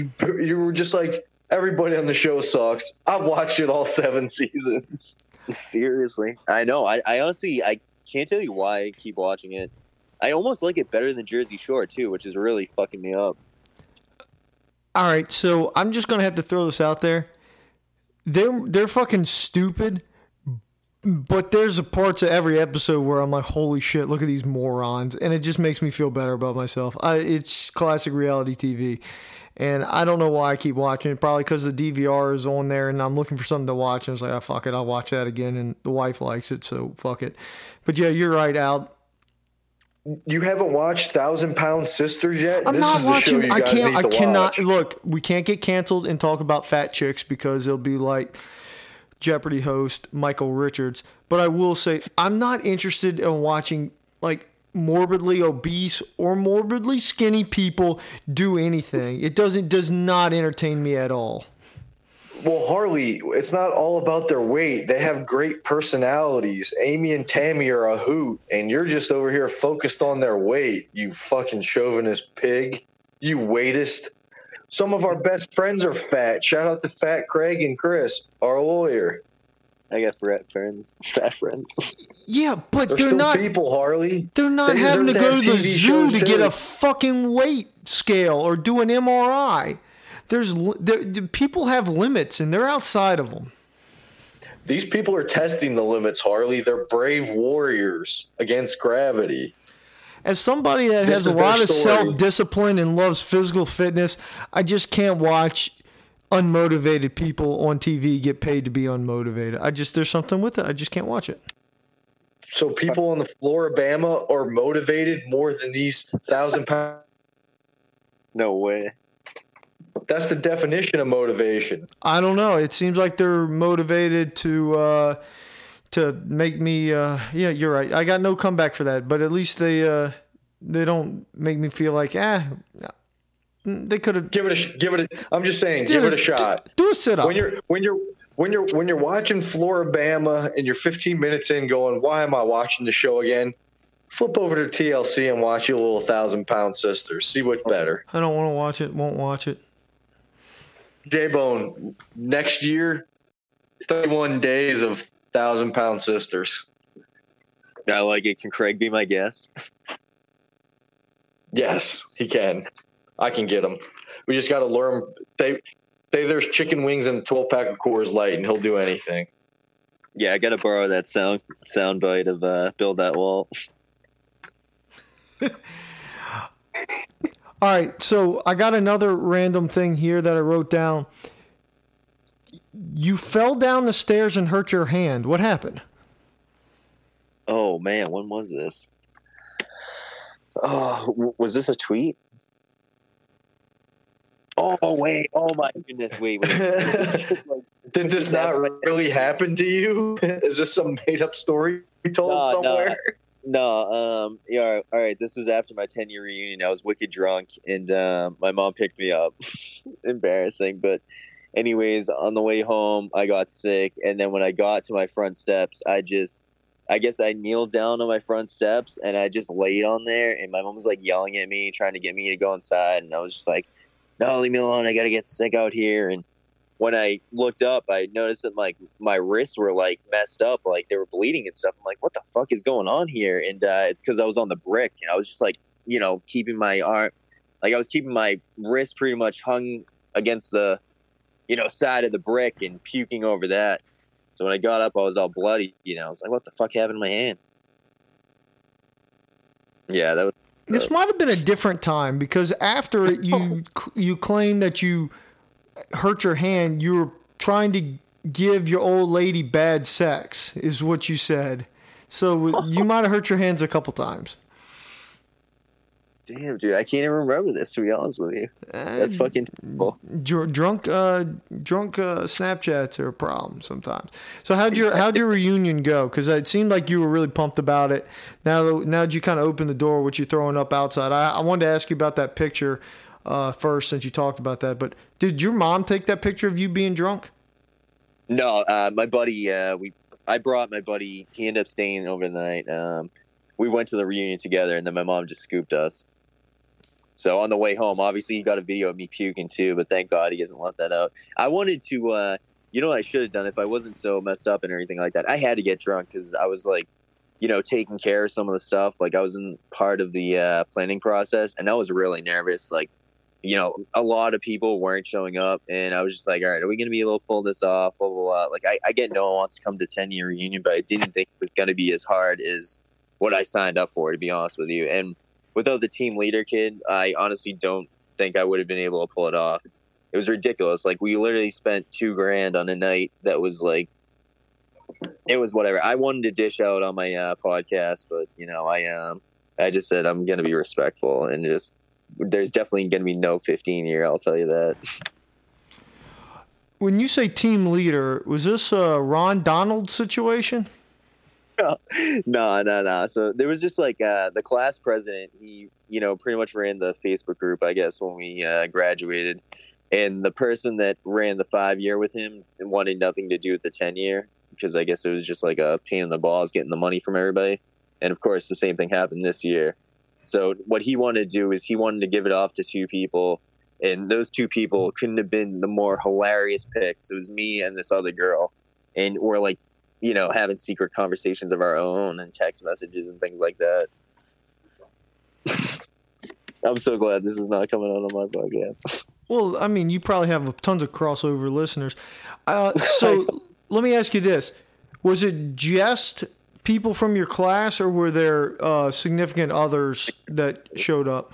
You were just like, everybody on the show sucks. I've watched it all 7 seasons. Seriously. I know. I honestly, I can't tell you why I keep watching it. I almost like it better than Jersey Shore, too, which is really fucking me up. All right, so I'm just going to have to throw this out there. They're fucking stupid, but there's a parts of every episode where I'm like, holy shit, look at these morons, and it just makes me feel better about myself. It's classic reality TV, and I don't know why I keep watching it, probably because the DVR is on there, and I'm looking for something to watch, and it's like, oh, fuck it, I'll watch that again, and the wife likes it, so fuck it. But yeah, you're right, Al. You haven't watched 1,000 Pound Sisters yet? I'm not watching. I cannot. Look, we can't get canceled and talk about fat chicks because it'll be like Jeopardy host Michael Richards. But I will say I'm not interested in watching like morbidly obese or morbidly skinny people do anything. It does not entertain me at all. Well, Harley, it's not all about their weight. They have great personalities. Amy and Tammy are a hoot, and you're just over here focused on their weight, you fucking chauvinist pig. You weightist. Some of our best friends are fat. Shout out to Fat Craig and Chris, our lawyer. I got fat friends. Yeah, but they're not people, Harley. They're not having to go to the zoo to get a fucking weight scale or do an MRI. People have limits, and they're outside of them. These people are testing the limits, Harley. They're brave warriors against gravity. As somebody that has a lot of self-discipline and loves physical fitness, I just can't watch unmotivated people on TV get paid to be unmotivated. There's something with it. I just can't watch it. So people on the Floribama are motivated more than these 1,000 pounds? No way. That's the definition of motivation. I don't know. It seems like they're motivated to make me. Yeah, you're right. I got no comeback for that. But at least they don't make me feel like They could have give it. I'm just saying, give it a shot. Do a sit up when you're watching Floribama and you're 15 minutes in, going, why am I watching the show again? Flip over to TLC and watch your little 1,000 Pound Sisters. See what's better. I don't want to watch it. Won't watch it. J-Bone, next year, 31 days of 1,000 Pound Sisters. I like it. Can Craig be my guest? Yes, he can. I can get him. We just got to lure him. There's chicken wings and a 12-pack of Coors Light, and he'll do anything. Yeah, I got to borrow that soundbite of Build That Wall. All right, so I got another random thing here that I wrote down. You fell down the stairs and hurt your hand. What happened? Oh, man, when was this? Oh, was this a tweet? Oh, wait. Oh, my goodness. Wait. Did this not really happen to you? Is this some made-up story you told somewhere? No. Yeah, all right. This was after my 10-year reunion. I was wicked drunk, and my mom picked me up. Embarrassing. But anyways, on the way home, I got sick. And then when I got to my front steps, I guess I kneeled down on my front steps, and I just laid on there. And my mom was, yelling at me, trying to get me to go inside. And I was just like, no, leave me alone. I got to get sick out here. And when I looked up, I noticed that my wrists were messed up. They were bleeding and stuff. I'm like, what the fuck is going on here? And it's because I was on the brick, and I was just keeping my arm. I was keeping my wrist pretty much hung against the, side of the brick and puking over that. So when I got up, I was all bloody, I was like, what the fuck happened to my hand? Yeah, that was. This might have been a different time because after it, you claimed that you hurt your hand. You were trying to give your old lady bad sex, is what you said. So you might have hurt your hands a couple times. Damn, dude, I can't even remember this. To be honest with you, that's fucking terrible. Drunk Snapchats are a problem sometimes. So how'd your reunion go? Because it seemed like you were really pumped about it. Now that you kind of opened the door, what you're throwing up outside, I wanted to ask you about that picture first, since you talked about that. But did your mom take that picture of you being drunk? No, my buddy. I brought my buddy. He ended up staying over the night. We went to the reunion together, and then my mom just scooped us. So on the way home, obviously he got a video of me puking too, but thank God he doesn't let that out. I wanted to, what I should have done if I wasn't so messed up and everything like that. I had to get drunk because I was taking care of some of the stuff. I was in part of the planning process, and I was really nervous. A lot of people weren't showing up, and I was just like, all right, are we going to be able to pull this off? Blah, blah, blah. I get no one wants to come to 10-year reunion, but I didn't think it was going to be as hard as what I signed up for, to be honest with you. And without the team leader kid, I honestly don't think I would have been able to pull it off. It was ridiculous. We literally spent $2,000 on a night that was it was whatever. I wanted to dish out on my podcast, but I just said I'm going to be respectful, and just there's definitely going to be no 15-year. I'll tell you that. When you say team leader, was this a Ron Donald situation? No. So there was just the class president, he, pretty much ran the Facebook group, I guess, when we graduated. And the person that ran the 5-year with him wanted nothing to do with the 10-year because I guess it was just a pain in the balls getting the money from everybody. And, of course, the same thing happened this year. So what he wanted to do is he wanted to give it off to two people. And those two people couldn't have been the more hilarious picks. It was me and this other girl. And we're having secret conversations of our own and text messages and things like that. I'm so glad this is not coming out on my podcast. Well, I mean, you probably have tons of crossover listeners. So let me ask you this. Was it just people from your class, or were there significant others that showed up?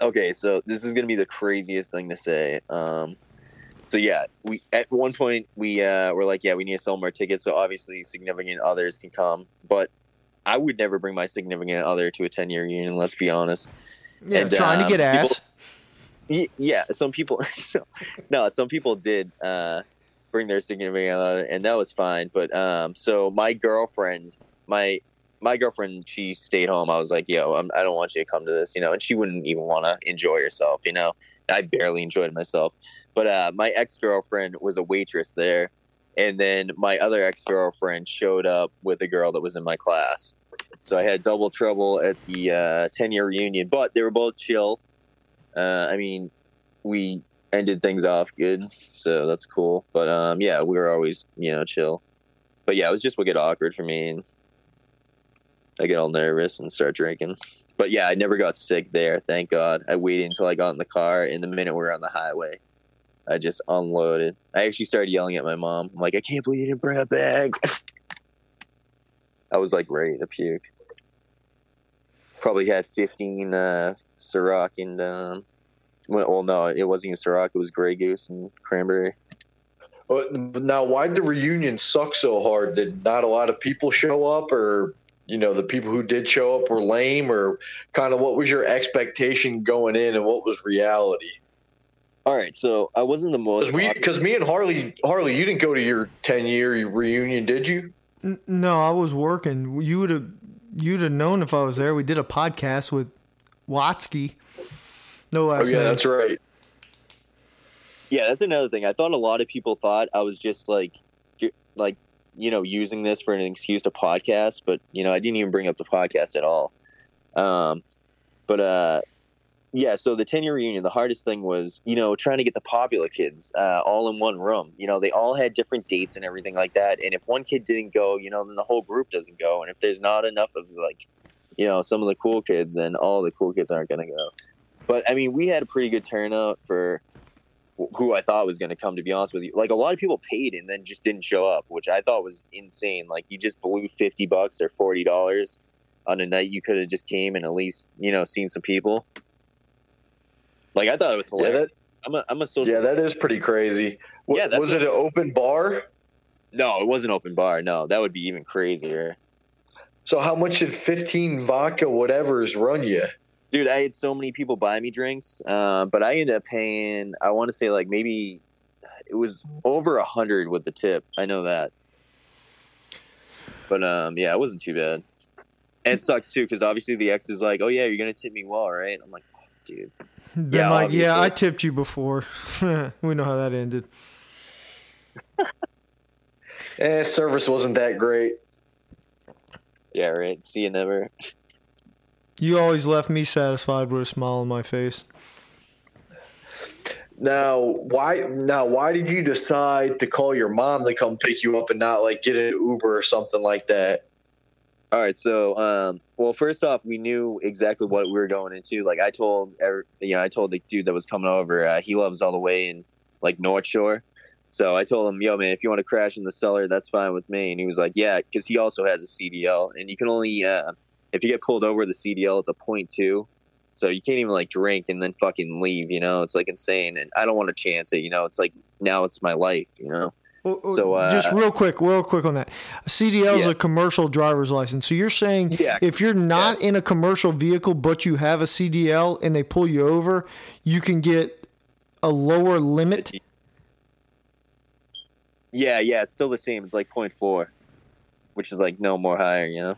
Okay, so this is going to be the craziest thing to say. So, yeah, we at one point we were like, yeah, we need to sell more tickets. So, obviously, significant others can come. But I would never bring my significant other to a 10-year reunion, let's be honest. Yeah, and, trying to get ass. Yeah, some people. No, some people did bring their significant other, and that was fine. But so my girlfriend, she stayed home. I was like, yo, I don't want you to come to this, you know. And she wouldn't even want to enjoy herself, you know. I barely enjoyed myself. But my ex-girlfriend was a waitress there. And then my other ex-girlfriend showed up with a girl that was in my class. So I had double trouble at the 10-year reunion. But they were both chill. I mean, we ended things off good, so that's cool. But yeah, we were always, you know, chill. But yeah, it was just would get awkward for me, and I get all nervous and start drinking. But yeah, I never got sick there, thank God. I waited until I got in the car, and the minute we were on the highway, I just unloaded. I actually started yelling at my mom. I'm like, I can't believe you didn't bring a bag. I was like ready to puke. Probably had 15 Ciroc and well, no, it wasn't even Ciroc. It was Grey Goose and cranberry. Now, why'd the reunion suck so hard? Did not a lot of people show up, or you know, the people who did show up were lame, or kind of what was your expectation going in, and what was reality? All right, so I wasn't the most. Because me and Harley, you didn't go to your 10-year reunion, did you? No, I was working. You'd have known if I was there. We did a podcast with Watsky. No last name. Oh yeah, that's right. Yeah, that's another thing. I thought a lot of people thought I was just like you know, using this for an excuse to podcast, but you know, I didn't even bring up the podcast at all. Yeah, so the 10-year reunion, the hardest thing was, you know, trying to get the popular kids all in one room. You know, they all had different dates and everything like that. And if one kid didn't go, you know, then the whole group doesn't go. And if there's not enough of, like, you know, some of the cool kids, then all the cool kids aren't going to go. But, I mean, we had a pretty good turnout for who I thought was going to come, to be honest with you. Like, a lot of people paid and then just didn't show up, which I thought was insane. Like, you just blew $50 or $40 on a night you could have just came and at least, you know, seen some people. Like, I thought it was hilarious. Yeah, I'm a social. Yeah, that is pretty crazy. Yeah, was it an open bar? No, it wasn't open bar. No, that would be even crazier. So how much did 15 vodka whatever's run you? Dude, I had so many people buy me drinks, but I ended up paying, I want to say, like, maybe it was over 100 with the tip. I know that. But, yeah, it wasn't too bad. And it sucks, too, because obviously the ex is like, oh, yeah, you're going to tip me well, right? I'm like, oh, dude. Yeah, like, yeah, I tipped you before. We know how that ended. Service wasn't that great. Yeah, right. See you never. You always left me satisfied with a smile on my face. Now why did you decide to call your mom to come pick you up and not like get an Uber or something like that? All right, so, well, first off, we knew exactly what we were going into. Like, I told the dude that was coming over, he loves all the way in, like, North Shore. So I told him, yo, man, if you want to crash in the cellar, that's fine with me. And he was like, yeah, because he also has a CDL. And you can only, if you get pulled over the CDL, it's a 0.2. So you can't even, like, drink and then fucking leave, you know? It's, like, insane. And I don't want to chance it, you know? It's like, now it's my life, you know? So, just real quick on that. A CDL is a commercial driver's license. So you're saying if you're not in a commercial vehicle but you have a CDL and they pull you over, you can get a lower limit? Yeah, it's still the same. It's like 0.4, which is like no more higher, you know?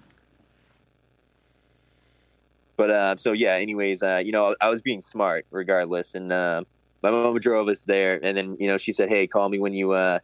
But so, yeah, anyways, you know, I was being smart regardless. And my mom drove us there. And then, you know, she said, hey, call me when you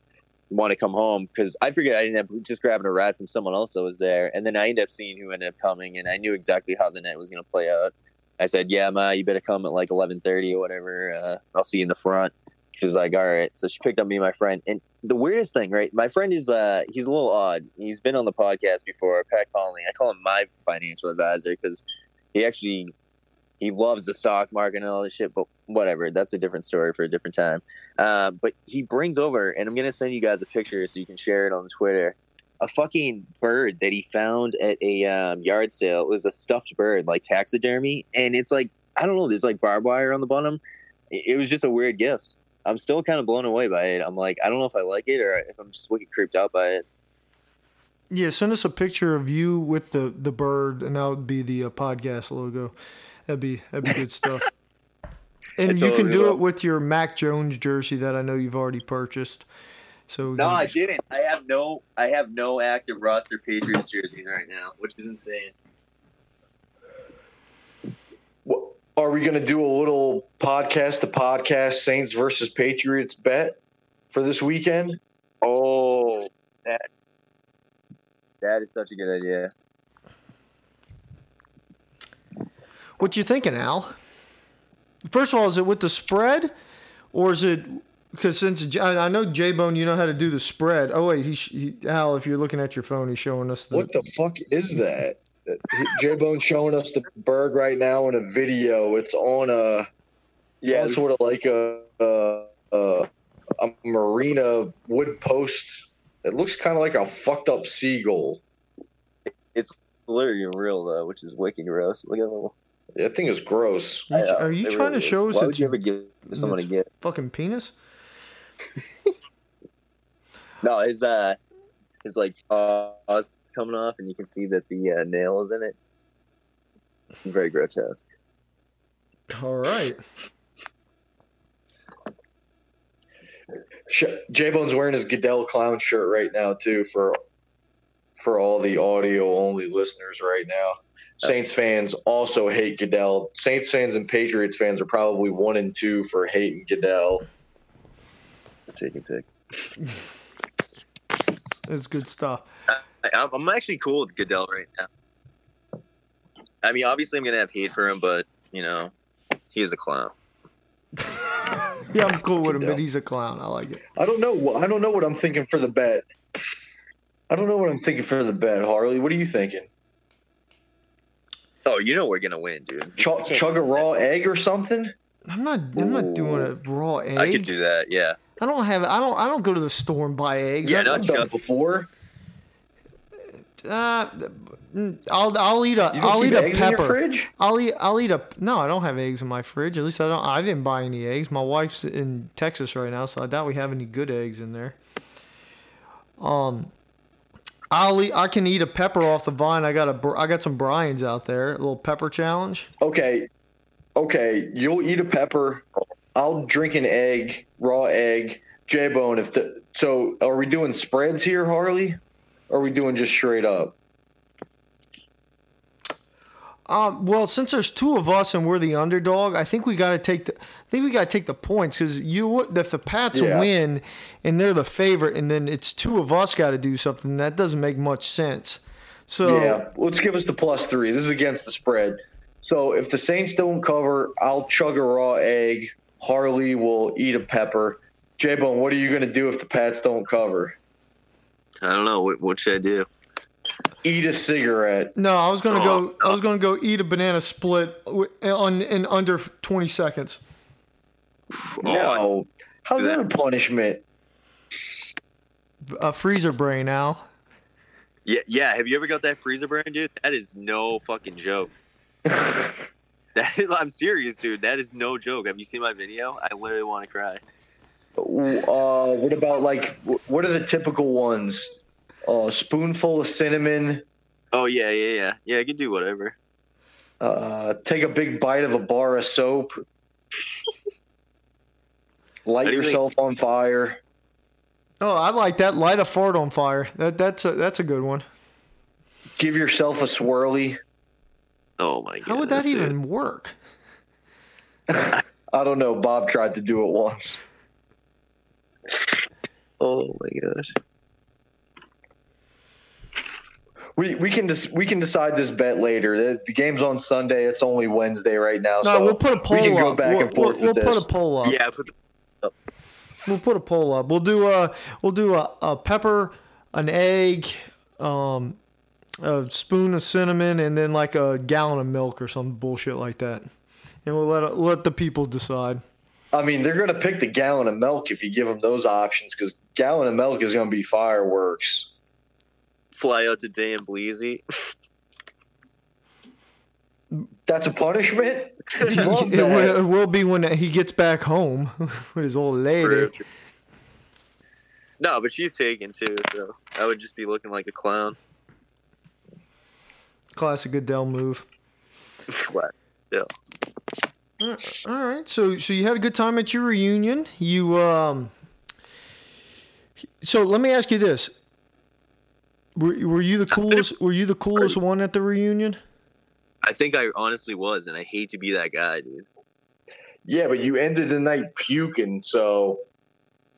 want to come home, because I figured I ended up just grabbing a ride from someone else that was there, and then I ended up seeing who ended up coming, and I knew exactly how the night was going to play out. I said, yeah, Ma, you better come at like 11:30 or whatever, I'll see you in the front. She's like, all right. So she picked up me and my friend, and the weirdest thing, right, my friend is he's a little odd. He's been on the podcast before, Pat Conley. I call him my financial advisor because he loves the stock market and all this shit, but whatever. That's a different story for a different time. But he brings over, and I'm going to send you guys a picture so you can share it on Twitter, a fucking bird that he found at a yard sale. It was a stuffed bird, like taxidermy. And it's like, I don't know, there's like barbed wire on the bottom. It was just a weird gift. I'm still kind of blown away by it. I'm like, I don't know if I like it or if I'm just wicked creeped out by it. Yeah, send us a picture of you with the bird, and that would be the podcast logo. That'd be good stuff. And you can do it with your Mac Jones jersey that I know you've already purchased. So no, I didn't. I have no active roster Patriots jerseys right now, which is insane. Are we going to do a little podcast to podcast Saints versus Patriots bet for this weekend? Oh, that is such a good idea. What you thinking, Al? First of all, is it with the spread, or is it? Because since I know J-Bone, you know how to do the spread. Oh wait, Al, if you're looking at your phone, he's showing us the. What the fuck is that? J-Bone's showing us the Berg right now in a video. It's on a, it's sort of like a marina wood post. It looks kind of like a fucked up seagull. It's literally real though, which is wicked gross. Look at that. That thing is gross. Are you trying to show us that? Why would you ever give someone a gift? Fucking penis? No, his like jaw's coming off, and you can see that the nail is in it. Very grotesque. All right. J-Bone's wearing his Goodell clown shirt right now too, for all the audio only listeners right now. Saints fans also hate Goodell. Saints fans and Patriots fans are probably 1 and 2 for hating Goodell. I'm taking picks. That's good stuff. I'm actually cool with Goodell right now. I mean, obviously I'm going to have hate for him, but, you know, he is a clown. Yeah, I'm cool with him, but he's a clown. I like it. I don't know what I'm thinking for the bet. Harley, what are you thinking? Oh, you know we're gonna win, dude. Chug a raw egg or something? I'm not doing a raw egg. I could do that, yeah. I don't go to the store and buy eggs. Yeah, I've done before. I'll eat a pepper. I'll eat a no. I don't have eggs in my fridge. At least I don't. I didn't buy any eggs. My wife's in Texas right now, so I doubt we have any good eggs in there. I can eat a pepper off the vine. I got some Brian's out there. A little pepper challenge. Okay. You'll eat a pepper. I'll drink an egg, raw egg. J-Bone. So are we doing spreads here, Harley? Or are we doing just straight up? Well, since there's two of us and we're the underdog, I think we got to take the points, because if the Pats win and they're the favorite, and then it's two of us got to do something, that doesn't make much sense. So yeah, let's give us the +3. This is against the spread. So if the Saints don't cover, I'll chug a raw egg. Harley will eat a pepper. J-Bone, what are you going to do if the Pats don't cover? I don't know. What should I do? Eat a cigarette. No, I was gonna go. I was gonna go eat a banana split in under 20 seconds. No, how's that a punishment? A freezer brain, Al. Yeah. Have you ever got that freezer brain, dude? That is no fucking joke. I'm serious, dude. That is no joke. Have you seen my video? I literally want to cry. What about what are the typical ones? Oh, a spoonful of cinnamon. Oh, yeah. Yeah, I can do whatever. Take a big bite of a bar of soap. Light yourself on fire. Oh, I like that. Light a fart on fire. That's a good one. Give yourself a swirly. Oh, my God. How would that even work? I don't know. Bob tried to do it once. Oh, my gosh. We can decide this bet later. The game's on Sunday. It's only Wednesday right now. No, so we'll put a poll up. We can go back and forth with this. We'll put a poll up. Yeah, we'll put a poll up. We'll do a pepper, an egg, a spoon of cinnamon, and then like a gallon of milk or some bullshit like that. And we'll let the people decide. I mean, they're gonna pick the gallon of milk if you give them those options, because gallon of milk is gonna be fireworks. Fly out to Dan Bleasy. That's a punishment? It will be when he gets back home with his old lady. True. No, but she's taken too, so I would just be looking like a clown. Classic Goodell move. Yeah. All right. So you had a good time at your reunion. So let me ask you this. Were you the coolest? Were you the coolest one at the reunion? I think I honestly was, and I hate to be that guy, dude. Yeah, but you ended the night puking, so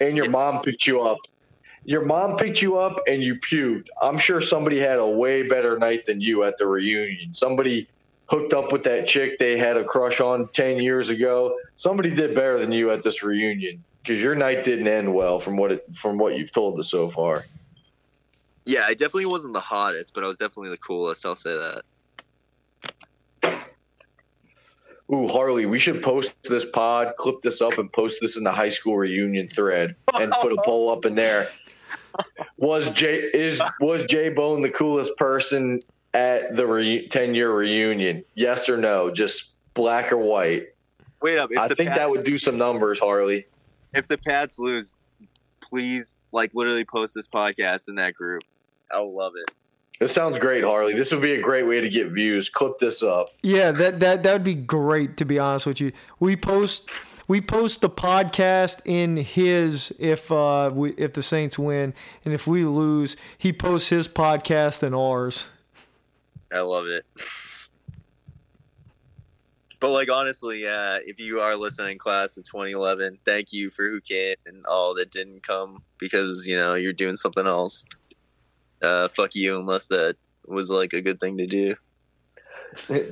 and your mom picked you up. Your mom picked you up and you puked. I'm sure somebody had a way better night than you at the reunion. Somebody hooked up with that chick they had a crush on 10 years ago. Somebody did better than you at this reunion because your night didn't end well from what you've told us so far. Yeah, I definitely wasn't the hottest, but I was definitely the coolest. I'll say that. Ooh, Harley, we should post this pod, clip this up, and post this in the high school reunion thread, and put a poll up in there. Was J-Bone the coolest person at the 10-year reunion? Yes or no? Just black or white. Wait up! I think that would do some numbers, Harley. If the Pats lose, please, literally post this podcast in that group. I'll love it. This sounds great, Harley. This would be a great way to get views. Clip this up. Yeah, that would be great, to be honest with you. We post the podcast in his if the Saints win, and if we lose, he posts his podcast in ours. I love it. But honestly, if you are listening, class of 2011, thank you for who came and all that didn't come because you're doing something else. Fuck you, unless that was a good thing to do.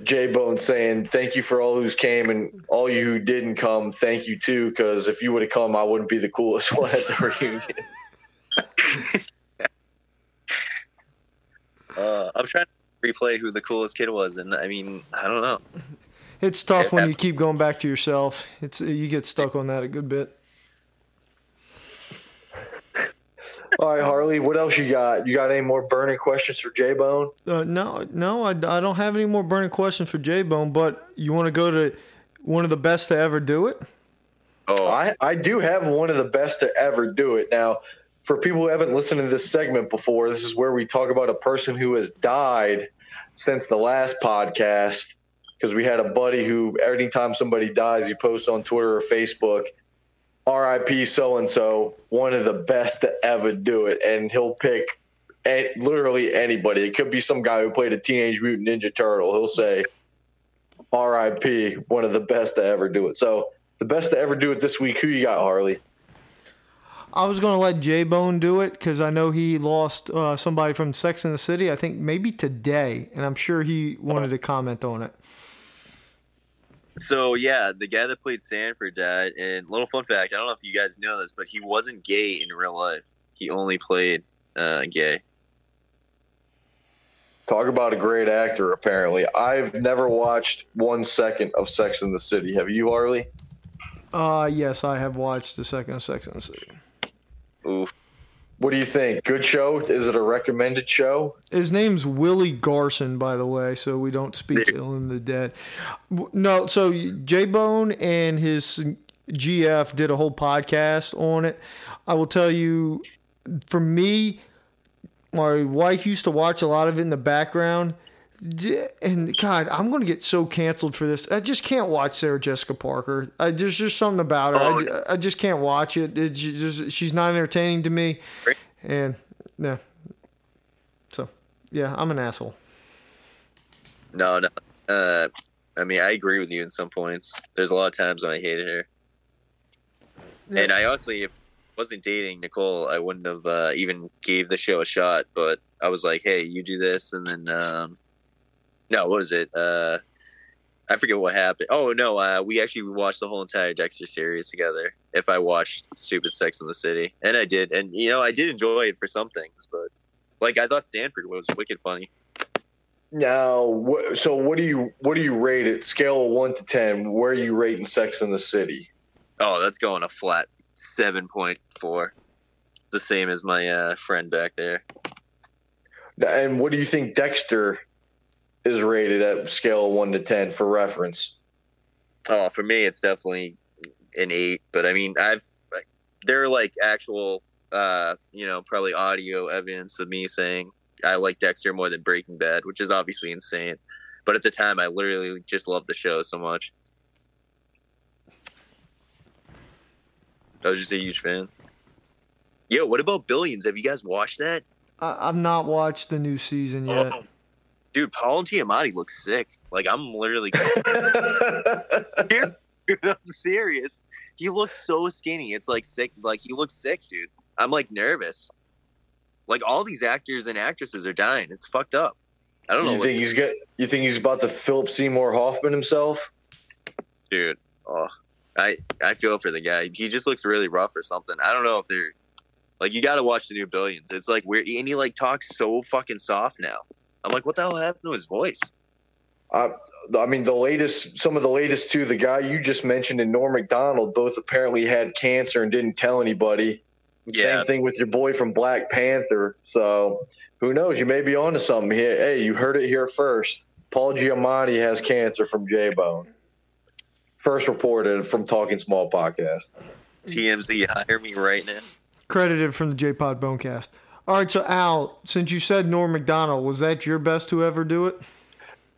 J-Bone saying thank you for all who's came and all you who didn't come. Thank you too, because if you would have come, I wouldn't be the coolest one at the reunion. I'm trying to replay who the coolest kid was, and I don't know. It's tough when you keep going back to yourself. You get stuck on that a good bit. All right, Harley, what else you got? You got any more burning questions for J-Bone? No, I don't have any more burning questions for J-Bone, but you want to go to one of the best to ever do it? Oh, I do have one of the best to ever do it. Now, for people who haven't listened to this segment before, this is where we talk about a person who has died since the last podcast because we had a buddy who anytime somebody dies, he posts on Twitter or Facebook, RIP so-and-so, one of the best to ever do it. And he'll pick literally anybody. It could be some guy who played a Teenage Mutant Ninja Turtle. He'll say, RIP, one of the best to ever do it. So the best to ever do it this week, who you got, Harley? I was going to let J-Bone do it because I know he lost somebody from Sex and the City, I think maybe today, and I'm sure he wanted to comment on it. So, yeah, the guy that played Stanford died, and little fun fact, I don't know if you guys know this, but he wasn't gay in real life. He only played gay. Talk about a great actor, apparently. I've never watched 1 second of Sex and the City. Have you, Harley? Yes, I have watched the second of Sex and the City. Oof. What do you think? Good show? Is it a recommended show? His name's Willie Garson, by the way, so we don't speak ill in the dead. No, so J-Bone and his GF did a whole podcast on it. I will tell you, for me, my wife used to watch a lot of it in the background. And, God, I'm going to get so canceled for this. I just can't watch Sarah Jessica Parker. There's just something about her. I just can't watch it. She's not entertaining to me. And, yeah. So, yeah, I'm an asshole. No. I agree with you in some points. There's a lot of times when I hated her. Yeah. And I honestly, if I wasn't dating Nicole, I wouldn't have even gave the show a shot. But I was like, hey, you do this, and then – no, what was it? I forget what happened. Oh, no, we actually watched the whole entire Dexter series together if I watched stupid Sex and the City. And I did. And, I did enjoy it for some things. But, I thought Stanford was wicked funny. Now, so what do you rate it? Scale of 1 to 10, where are you rating Sex and the City? Oh, that's going a flat 7.4. It's the same as my friend back there. And what do you think Dexter is rated at scale of 1 to 10 for reference? Oh, for me, it's definitely an 8. But, there are, actual, probably audio evidence of me saying I like Dexter more than Breaking Bad, which is obviously insane. But at the time, I literally just loved the show so much. I was just a huge fan. Yo, what about Billions? Have you guys watched that? I've not watched the new season yet. Oh. Dude, Paul Giamatti looks sick. Like, I'm literally... dude, I'm serious. He looks so skinny. It's, like, sick. Like, he looks sick, dude. I'm, like, nervous. Like, all these actors and actresses are dying. It's fucked up. I don't know. You think he's about to Philip Seymour Hoffman himself? Dude, oh, I feel for the guy. He just looks really rough or something. I don't know if they're... Like, you got to watch the new Billions. It's, like, weird. And he, like, talks so fucking soft now. I'm like, what the hell happened to his voice? I mean, some of the latest two, the guy you just mentioned and Norm McDonald both apparently had cancer and didn't tell anybody. Yeah. Same thing with your boy from Black Panther. So who knows? You may be onto something here. Hey, you heard it here first. Paul Giamatti has cancer from J-Bone. First reported from Talking Small Podcast. TMZ, hire me right now. Credited from the J-Pod Bonecast. All right, so Al, since you said Norm McDonald, was that your best to ever do it?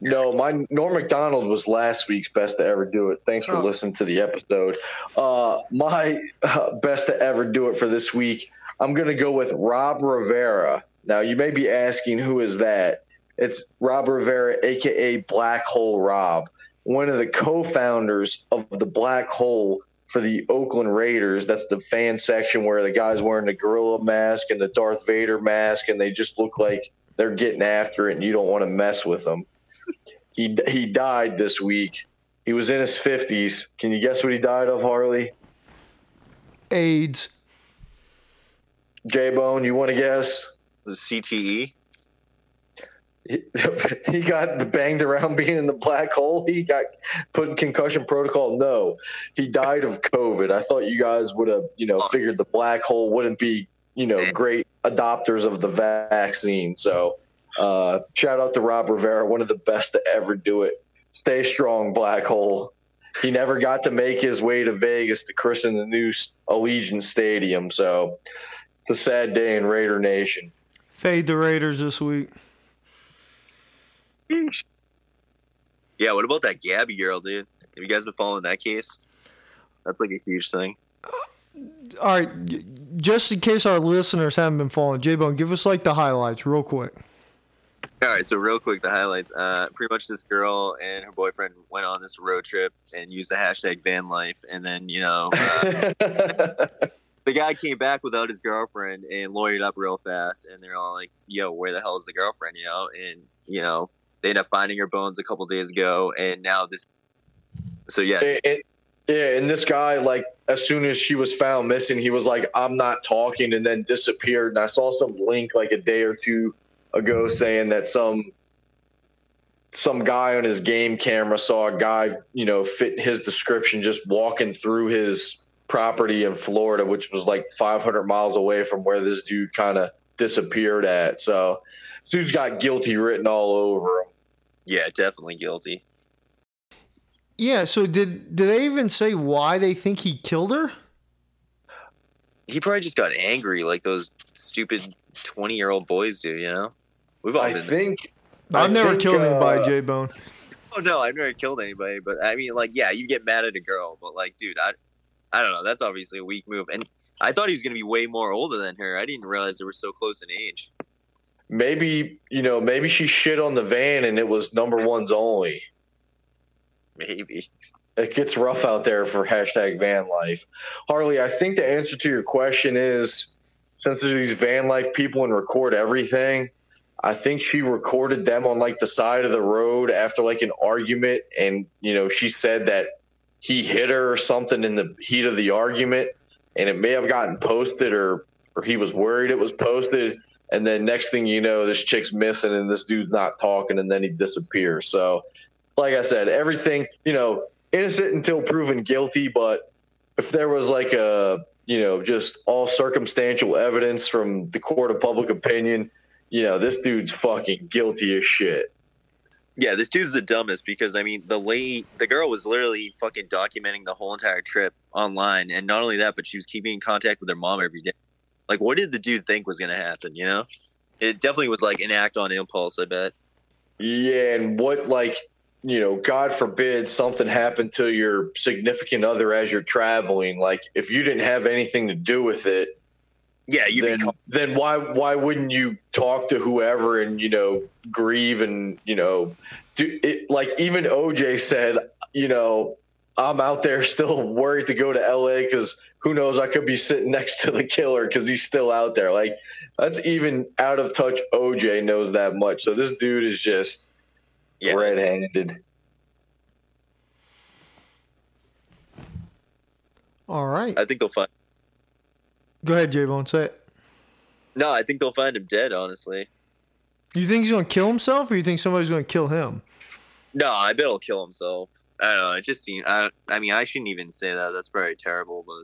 No, my Norm McDonald was last week's best to ever do it. Thanks for listening to the episode. My best to ever do it for this week, I'm going to go with Rob Rivera. Now, you may be asking, who is that? It's Rob Rivera, a.k.a. Black Hole Rob, one of the co-founders of the Black Hole for the Oakland Raiders. That's the fan section where the guy's wearing the gorilla mask and the Darth Vader mask, and they just look like they're getting after it, and you don't want to mess with them. He died this week. He was in his 50s. Can you guess what he died of, Harley? AIDS. J-Bone, you want to guess? The CTE. He got banged around being in the black hole. He got put in concussion protocol. No, he died of COVID. I thought you guys would have, figured the black hole wouldn't be, great adopters of the vaccine. So shout out to Rob Rivera, one of the best to ever do it. Stay strong, black hole. He never got to make his way to Vegas to christen the new Allegiant Stadium. So it's a sad day in Raider Nation. Fade the Raiders this week. Yeah, what about that Gabby girl, dude? Have you guys been following that case? That's like a huge thing. All right, just in case our listeners haven't been following, J-Bone, give us like the highlights real quick. All right, so real quick, the highlights. Pretty much this girl and her boyfriend went on this road trip and used the hashtag van life, and then, the guy came back without his girlfriend and lawyered up real fast, and they're all like, yo, where the hell is the girlfriend, And, they end up finding her bones a couple days ago, and now this. So yeah, and this guy, like, as soon as she was found missing, he was like, "I'm not talking," and then disappeared. And I saw some link like a day or two ago saying that some guy on his game camera saw a guy, fit his description, just walking through his property in Florida, which was like 500 miles away from where this dude kind of disappeared at. So. Dude's got guilty written all over him. Yeah, definitely guilty. Yeah, so did they even say why they think he killed her? He probably just got angry like those stupid 20-year-old boys do, We've all been there. I've never killed anybody, J-Bone. Oh, no, I've never killed anybody. But, I mean, like, yeah, you get mad at a girl. But, like, dude, I don't know. That's obviously a weak move. And I thought he was going to be way more older than her. I didn't realize they were so close in age. Maybe she shit on the van and it was number ones only. Maybe. It gets rough out there for hashtag van life. Harley, I think the answer to your question is, since there's these van life people and record everything, I think she recorded them on like the side of the road after like an argument. And, she said that he hit her or something in the heat of the argument, and it may have gotten posted or he was worried it was posted. And then next thing you know, this chick's missing and this dude's not talking, and then he disappears. So, like I said, everything, innocent until proven guilty. But if there was like a, just all circumstantial evidence from the court of public opinion, this dude's fucking guilty as shit. Yeah, this dude's the dumbest because, I mean, the girl was literally fucking documenting the whole entire trip online. And not only that, but she was keeping in contact with her mom every day. Like, what did the dude think was going to happen, It definitely was, like, an act on impulse, I bet. Yeah, and what, like, you know, God forbid something happened to your significant other as you're traveling, like if you didn't have anything to do with it, yeah, then why wouldn't you talk to whoever and, you know, grieve and, you know, do it? Like even OJ said, you know, I'm out there still worried to go to LA because who knows, I could be sitting next to the killer because he's still out there. Like that's even out of touch. OJ knows that much. So this dude is just red-handed. All right. I think they'll find. Go ahead, J-Bone, say it. No, I think they'll find him dead, honestly. You think he's going to kill himself, or you think somebody's going to kill him? No, I bet he'll kill himself. I don't know. It just seems. I mean, I shouldn't even say that. That's probably terrible, but.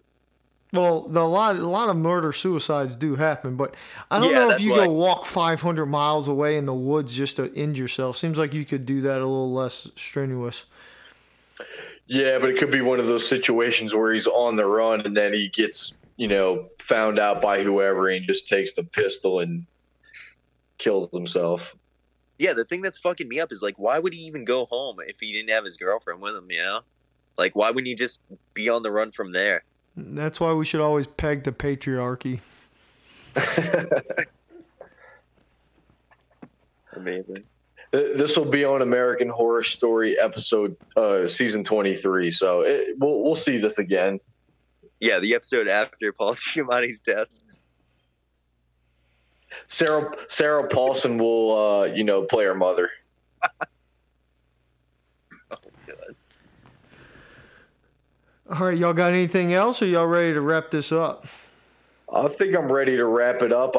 Well, a lot of murder suicides do happen, but I don't know if you go walk 500 miles away in the woods just to end yourself. Seems like you could do that a little less strenuous. Yeah, but it could be one of those situations where he's on the run and then he gets, you know, found out by whoever and just takes the pistol and kills himself. Yeah, the thing that's fucking me up is, like, why would he even go home if he didn't have his girlfriend with him, you know? Like, why wouldn't he just be on the run from there? That's why we should always peg the patriarchy. Amazing. This will be on American Horror Story episode season 23, so we'll see this again. Yeah, the episode after Paul Giamatti's death. Sarah Paulson will, you know, play her mother. All right, y'all got anything else, or y'all ready to wrap this up? I think I'm ready to wrap it up.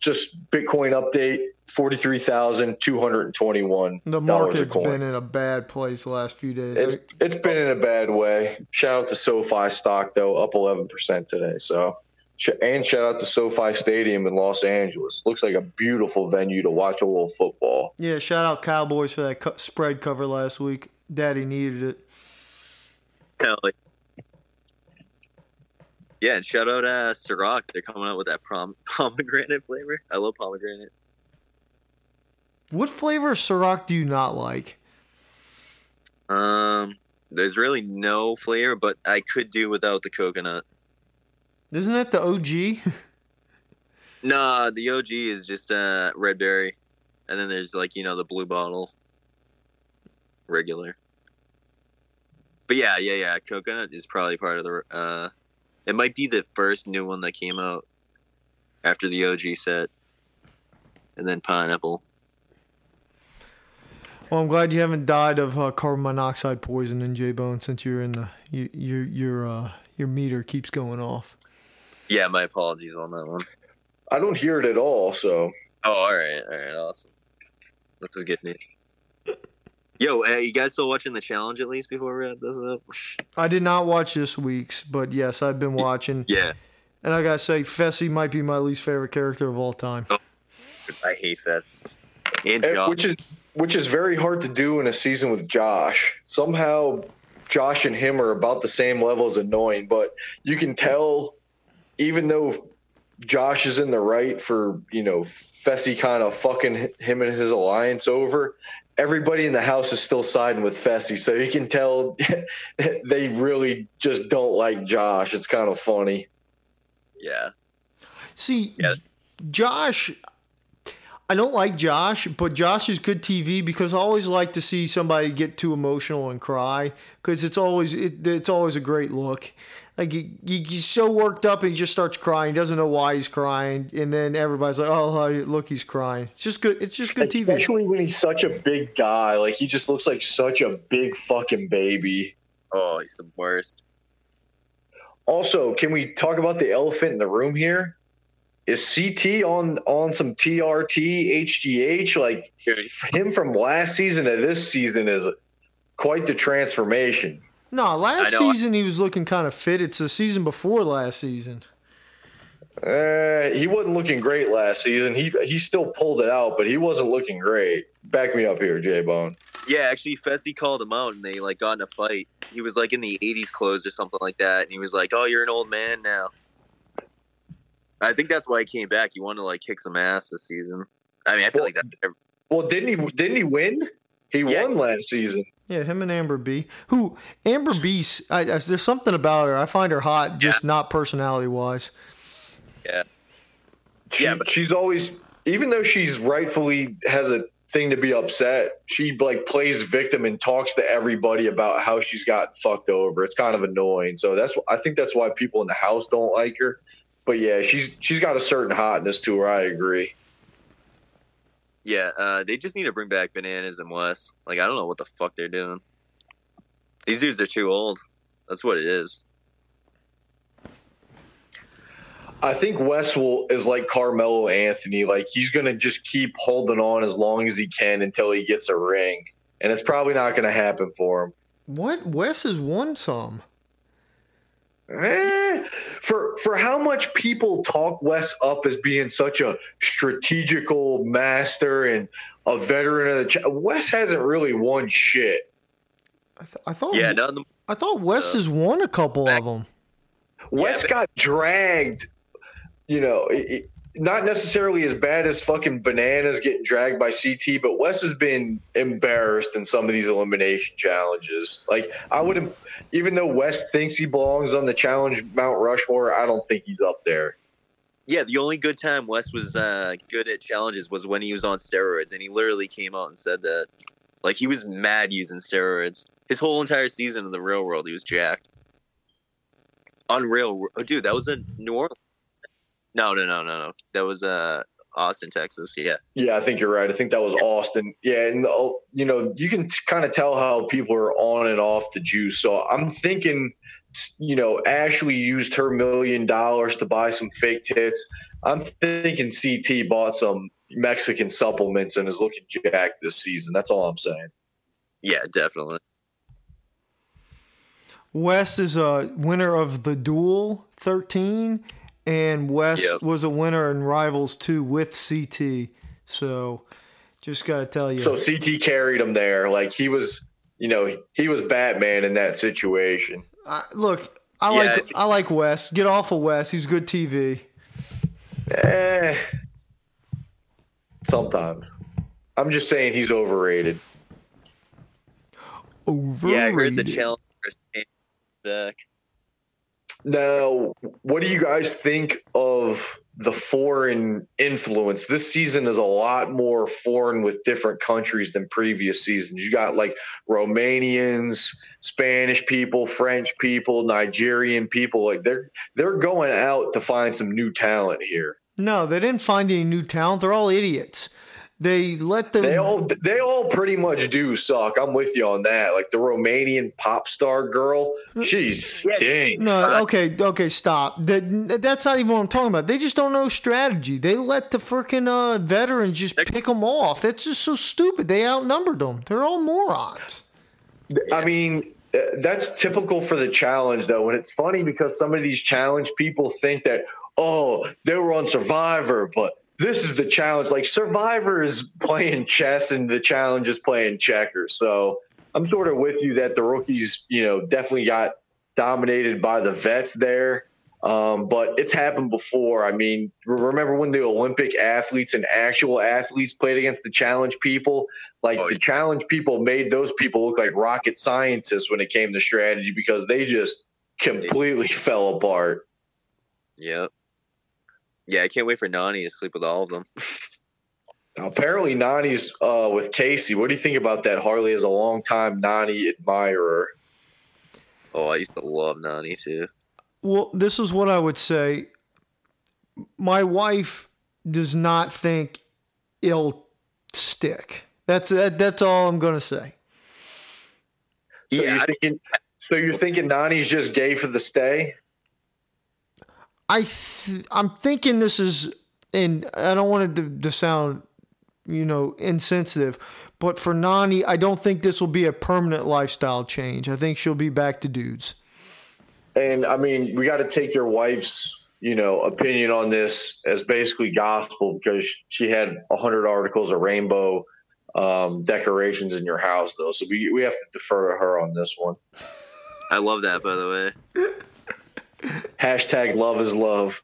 Just Bitcoin update, $43,221. The market's been in a bad place the last few days. It's been in a bad way. Shout out to SoFi stock, though, up 11% today. So, and shout out to SoFi Stadium in Los Angeles. Looks like a beautiful venue to watch a little football. Yeah, shout out Cowboys for that spread cover last week. Daddy needed it. Hell yeah. Yeah, and shout out Ciroc. They're coming out with that pomegranate flavor. I love pomegranate. What flavor of Ciroc do you not like? There's really no flavor, but I could do without the coconut. Isn't that the OG? Nah, the OG is just red berry. And then there's, like, you know, the blue bottle. Regular. But yeah. Coconut is probably part of the... It might be the first new one that came out after the OG set, and then pineapple. Well, I'm glad you haven't died of carbon monoxide poisoning, J-Bone, since you're in the your meter keeps going off. Yeah, my apologies on that one. I don't hear it at all. So. Oh, all right, awesome. This is getting it. Yo, you guys still watching the challenge at least before we wrap this up? I did not watch this week's, but yes, I've been watching. Yeah. And I gotta say, Fessy might be my least favorite character of all time. Oh, I hate Fessy. And Josh. Which is very hard to do in a season with Josh. Somehow Josh and him are about the same level as annoying, but you can tell even though Josh is in the right for, you know, Fessy kind of fucking him and his alliance over, everybody in the house is still siding with Fessy, so you can tell they really just don't like Josh. It's kind of funny. Yeah. See, yeah. Josh, I don't like Josh, but Josh is good TV because I always like to see somebody get too emotional and cry because it's always a great look. Like he's so worked up and he just starts crying. He doesn't know why he's crying, and then everybody's like, "Oh, look, he's crying." It's just good. It's just good TV. Especially when he's such a big guy. Like he just looks like such a big fucking baby. Oh, he's the worst. Also, can we talk about the elephant in the room here? Is CT on some TRT HGH? Like him from last season to this season is quite the transformation. No, last season he was looking kind of fit. It's the season before last season. He wasn't looking great last season. He still pulled it out, but he wasn't looking great. Back me up here, J-Bone. Yeah, actually, Fessy called him out, and they like got in a fight. He was like in the 80s clothes or something like that, and he was like, "Oh, you're an old man now." I think that's why he came back. He wanted to like kick some ass this season. I mean, I feel like that. Well, didn't he win? He won last season. Yeah, him and Amber B. Who, Amber B, there's something about her. I find her hot, just not personality-wise. Yeah. Yeah, but she's always, even though she's rightfully has a thing to be upset, she like plays victim and talks to everybody about how she's got fucked over. It's kind of annoying. So I think that's why people in the house don't like her. But yeah, she's got a certain hotness to her. I agree. Yeah, they just need to bring back Bananas and Wes. Like, I don't know what the fuck they're doing. These dudes are too old. That's what it is. I think Wes is like Carmelo Anthony. Like, he's going to just keep holding on as long as he can until he gets a ring. And it's probably not going to happen for him. What? Wes has won some. For how much people talk Wes up as being such a strategical master and a veteran of the Wes hasn't really won shit. I thought Wes has won a couple of them. Wes got dragged, you know, not necessarily as bad as fucking Bananas getting dragged by CT, but Wes has been embarrassed in some of these elimination challenges. Like, I wouldn't, even though Wes thinks he belongs on the challenge Mount Rushmore, I don't think he's up there. Yeah, the only good time Wes was good at challenges was when he was on steroids, and he literally came out and said that. Like, he was mad using steroids. His whole entire season in the real world, he was jacked. Unreal. Oh, dude, that was in New Orleans. No. That was Austin, Texas. Yeah. Yeah, I think you're right. I think that was Austin. Yeah, and you know, you can kind of tell how people are on and off the juice. So I'm thinking, you know, Ashley used her $1 million to buy some fake tits. I'm thinking CT bought some Mexican supplements and is looking jacked this season. That's all I'm saying. Yeah, definitely. Wes is a winner of The Duel 13. And Wes was a winner in Rivals 2 with CT. So, just got to tell you. So, CT carried him there. Like, he was, you know, he was Batman in that situation. I like Wes. Get off of Wes. He's good TV. Sometimes. I'm just saying he's overrated. Overrated? Yeah, I heard the challenge back. Now, what do you guys think of the foreign influence? This season is a lot more foreign with different countries than previous seasons. You got like Romanians, Spanish people, French people, Nigerian people. Like they're going out to find some new talent here. No, they didn't find any new talent. They're all idiots. They all pretty much do suck. I'm with you on that. Like the Romanian pop star girl, she stinks. No, okay, stop. That's not even what I'm talking about. They just don't know strategy. They let the freaking veterans just pick them off. That's just so stupid. They outnumbered them. They're all morons. I mean, that's typical for the challenge, though. And it's funny because some of these challenge people think that, oh, they were on Survivor, but this is the challenge. Like, Survivor is playing chess and the challenge is playing checkers. So I'm sort of with you that the rookies, you know, definitely got dominated by the vets there. But it's happened before. I mean, remember when the Olympic athletes and actual athletes played against the challenge people? Like, the challenge people made those people look like rocket scientists when it came to strategy because they just completely fell apart. Yep. Yeah, I can't wait for Nani to sleep with all of them. Apparently, Nani's with Casey. What do you think about that? Harley is a long-time Nani admirer. Oh, I used to love Nani, too. Well, this is what I would say. My wife does not think it'll stick. That's all I'm going to say. So yeah. You're thinking Nani's just gay for the stay? I'm thinking this is, and I don't want it to sound, you know, insensitive, but for Nani, I don't think this will be a permanent lifestyle change. I think she'll be back to dudes. And, I mean, we got to take your wife's, you know, opinion on this as basically gospel because she had 100 articles of rainbow decorations in your house, though. So we have to defer to her on this one. I love that, by the way. #LoveIsLove.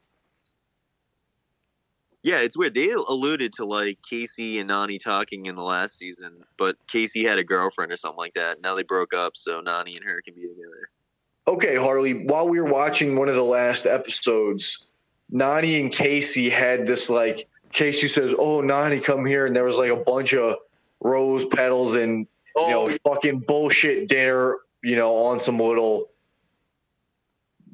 Yeah, it's weird. They alluded to, like, Casey and Nani talking in the last season, but Casey had a girlfriend or something like that. Now they broke up, so Nani and her can be together. Okay, Harley, while we were watching one of the last episodes, Nani and Casey had this, like, Casey says, oh, Nani, come here, and there was, like, a bunch of rose petals and, fucking bullshit dinner, on some little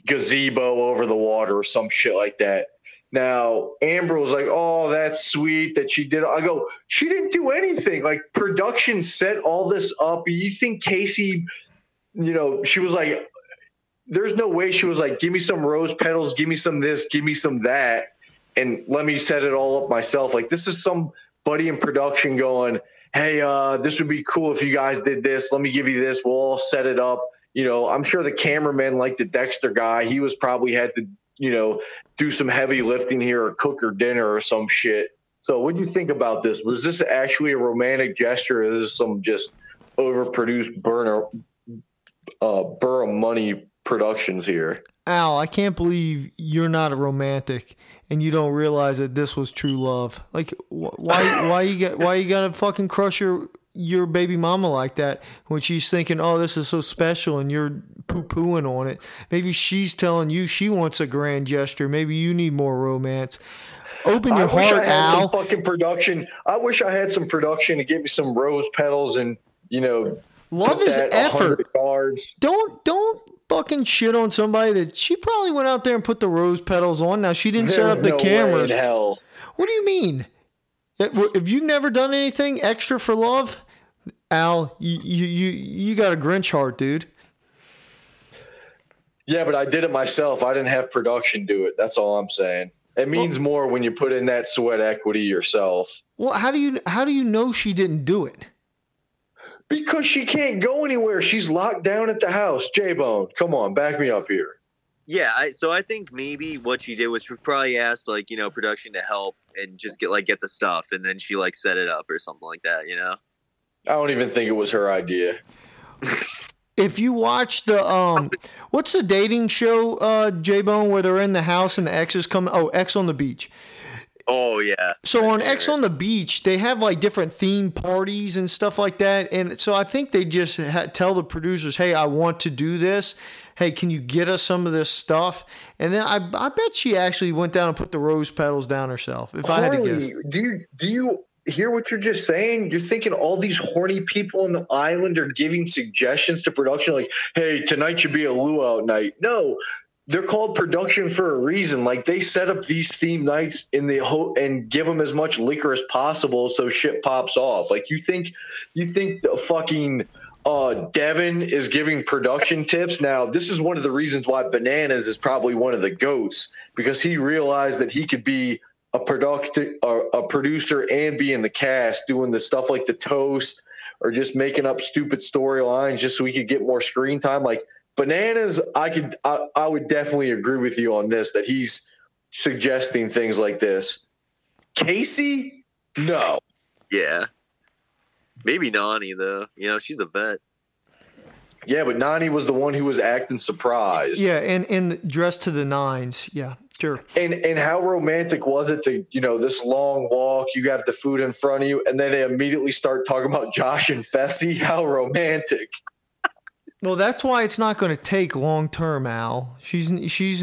gazebo over the water or some shit like that. Now, Amber was like, oh, that's sweet that she did. I go, she didn't do anything. Like, production set all this up. You think Casey, she was like, there's no way she was like, give me some rose petals, give me some this, give me some that, and let me set it all up myself. Like, this is somebody in production going, hey, this would be cool if you guys did this. Let me give you this. We'll all set it up. I'm sure the cameraman, like the Dexter guy, he was probably had to, do some heavy lifting here or cook her dinner or some shit. So what'd you think about this? Was this actually a romantic gesture, or is this some just overproduced burn of money productions here? Al, I can't believe you're not a romantic and you don't realize that this was true love. Like, why you gotta fucking crush your baby mama like that when she's thinking, oh, this is so special, and you're poo-pooing on it? Maybe she's telling you she wants a grand gesture. Maybe you need more romance. Open your heart, Al. I wish I had some production to give me some rose petals and, love is effort. Don't fucking shit on somebody that she probably went out there and put the rose petals on. Now, she didn't set up the cameras. Hell. What do you mean? If you've never done anything extra for love, Al, you got a Grinch heart, dude. Yeah, but I did it myself. I didn't have production do it. That's all I'm saying. It means more when you put in that sweat equity yourself. Well, how do you know she didn't do it? Because she can't go anywhere. She's locked down at the house. J-Bone, come on, back me up here. Yeah, I think maybe what she did was she probably asked, like, production to help and just get the stuff, and then she set it up or something like that, I don't even think it was her idea. If you watch the what's the dating show, J-Bone, where they're in the house and the exes come? Oh, X on the Beach. Oh yeah. So on X on the Beach, they have different theme parties and stuff like that, and so I think they just tell the producers, "Hey, I want to do this. Hey, can you get us some of this stuff?" And then I bet she actually went down and put the rose petals down herself. If I had to guess, do you? Hear what you're just saying? You're thinking all these horny people on the island are giving suggestions to production, like, hey, tonight should be a luau night. No, they're called production for a reason. Like, they set up these theme nights in the and give them as much liquor as possible so shit pops off. Like, you think the fucking Devin is giving production tips? Now, this is one of the reasons why Bananas is probably one of the goats, because he realized that he could be a producer and be in the cast doing the stuff like the toast or just making up stupid storylines just so we could get more screen time. Like, Bananas, I would definitely agree with you on this, that he's suggesting things like this. Casey? No. Yeah. Maybe Nani, though. She's a vet. Yeah, but Nani was the one who was acting surprised. Yeah, and dressed to the nines. Yeah. Sure. And how romantic was it to, this long walk, you got the food in front of you, and then they immediately start talking about Josh and Fessy? How romantic. Well, that's why it's not going to take long term, Al. She's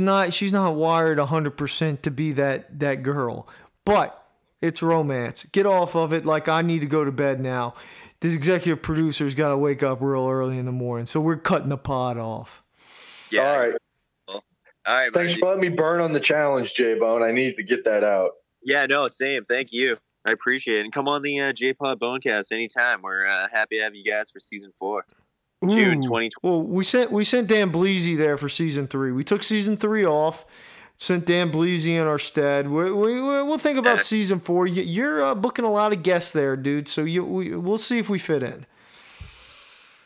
not wired 100% to be that girl. But it's romance. Get off of it. Like, I need to go to bed now. This executive producer's got to wake up real early in the morning, so we're cutting the pod off. Yeah. All right. All right, thanks for letting me burn on the challenge, J-Bone. I need to get that out. Yeah, no, same. Thank you. I appreciate it. And come on the J-Pod Bonecast anytime. We're happy to have you guys for season 4. Ooh. June 2020. Well, we sent Dan Bleasy there for season 3. We took season 3 off, sent Dan Bleasy in our stead. We'll think about season 4. You're booking a lot of guests there, dude. So we'll see if we fit in.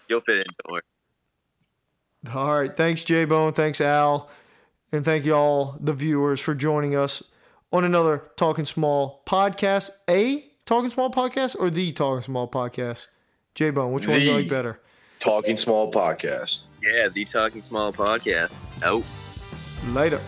You'll fit in, don't worry. All right. Thanks, J-Bone. Thanks, Al. And thank you all, the viewers, for joining us on another Talking Small Podcast. A Talking Small Podcast or the Talking Small Podcast? J-Bone, which one do you like better? Talking Small Podcast. Yeah, the Talking Small Podcast. Out. Later.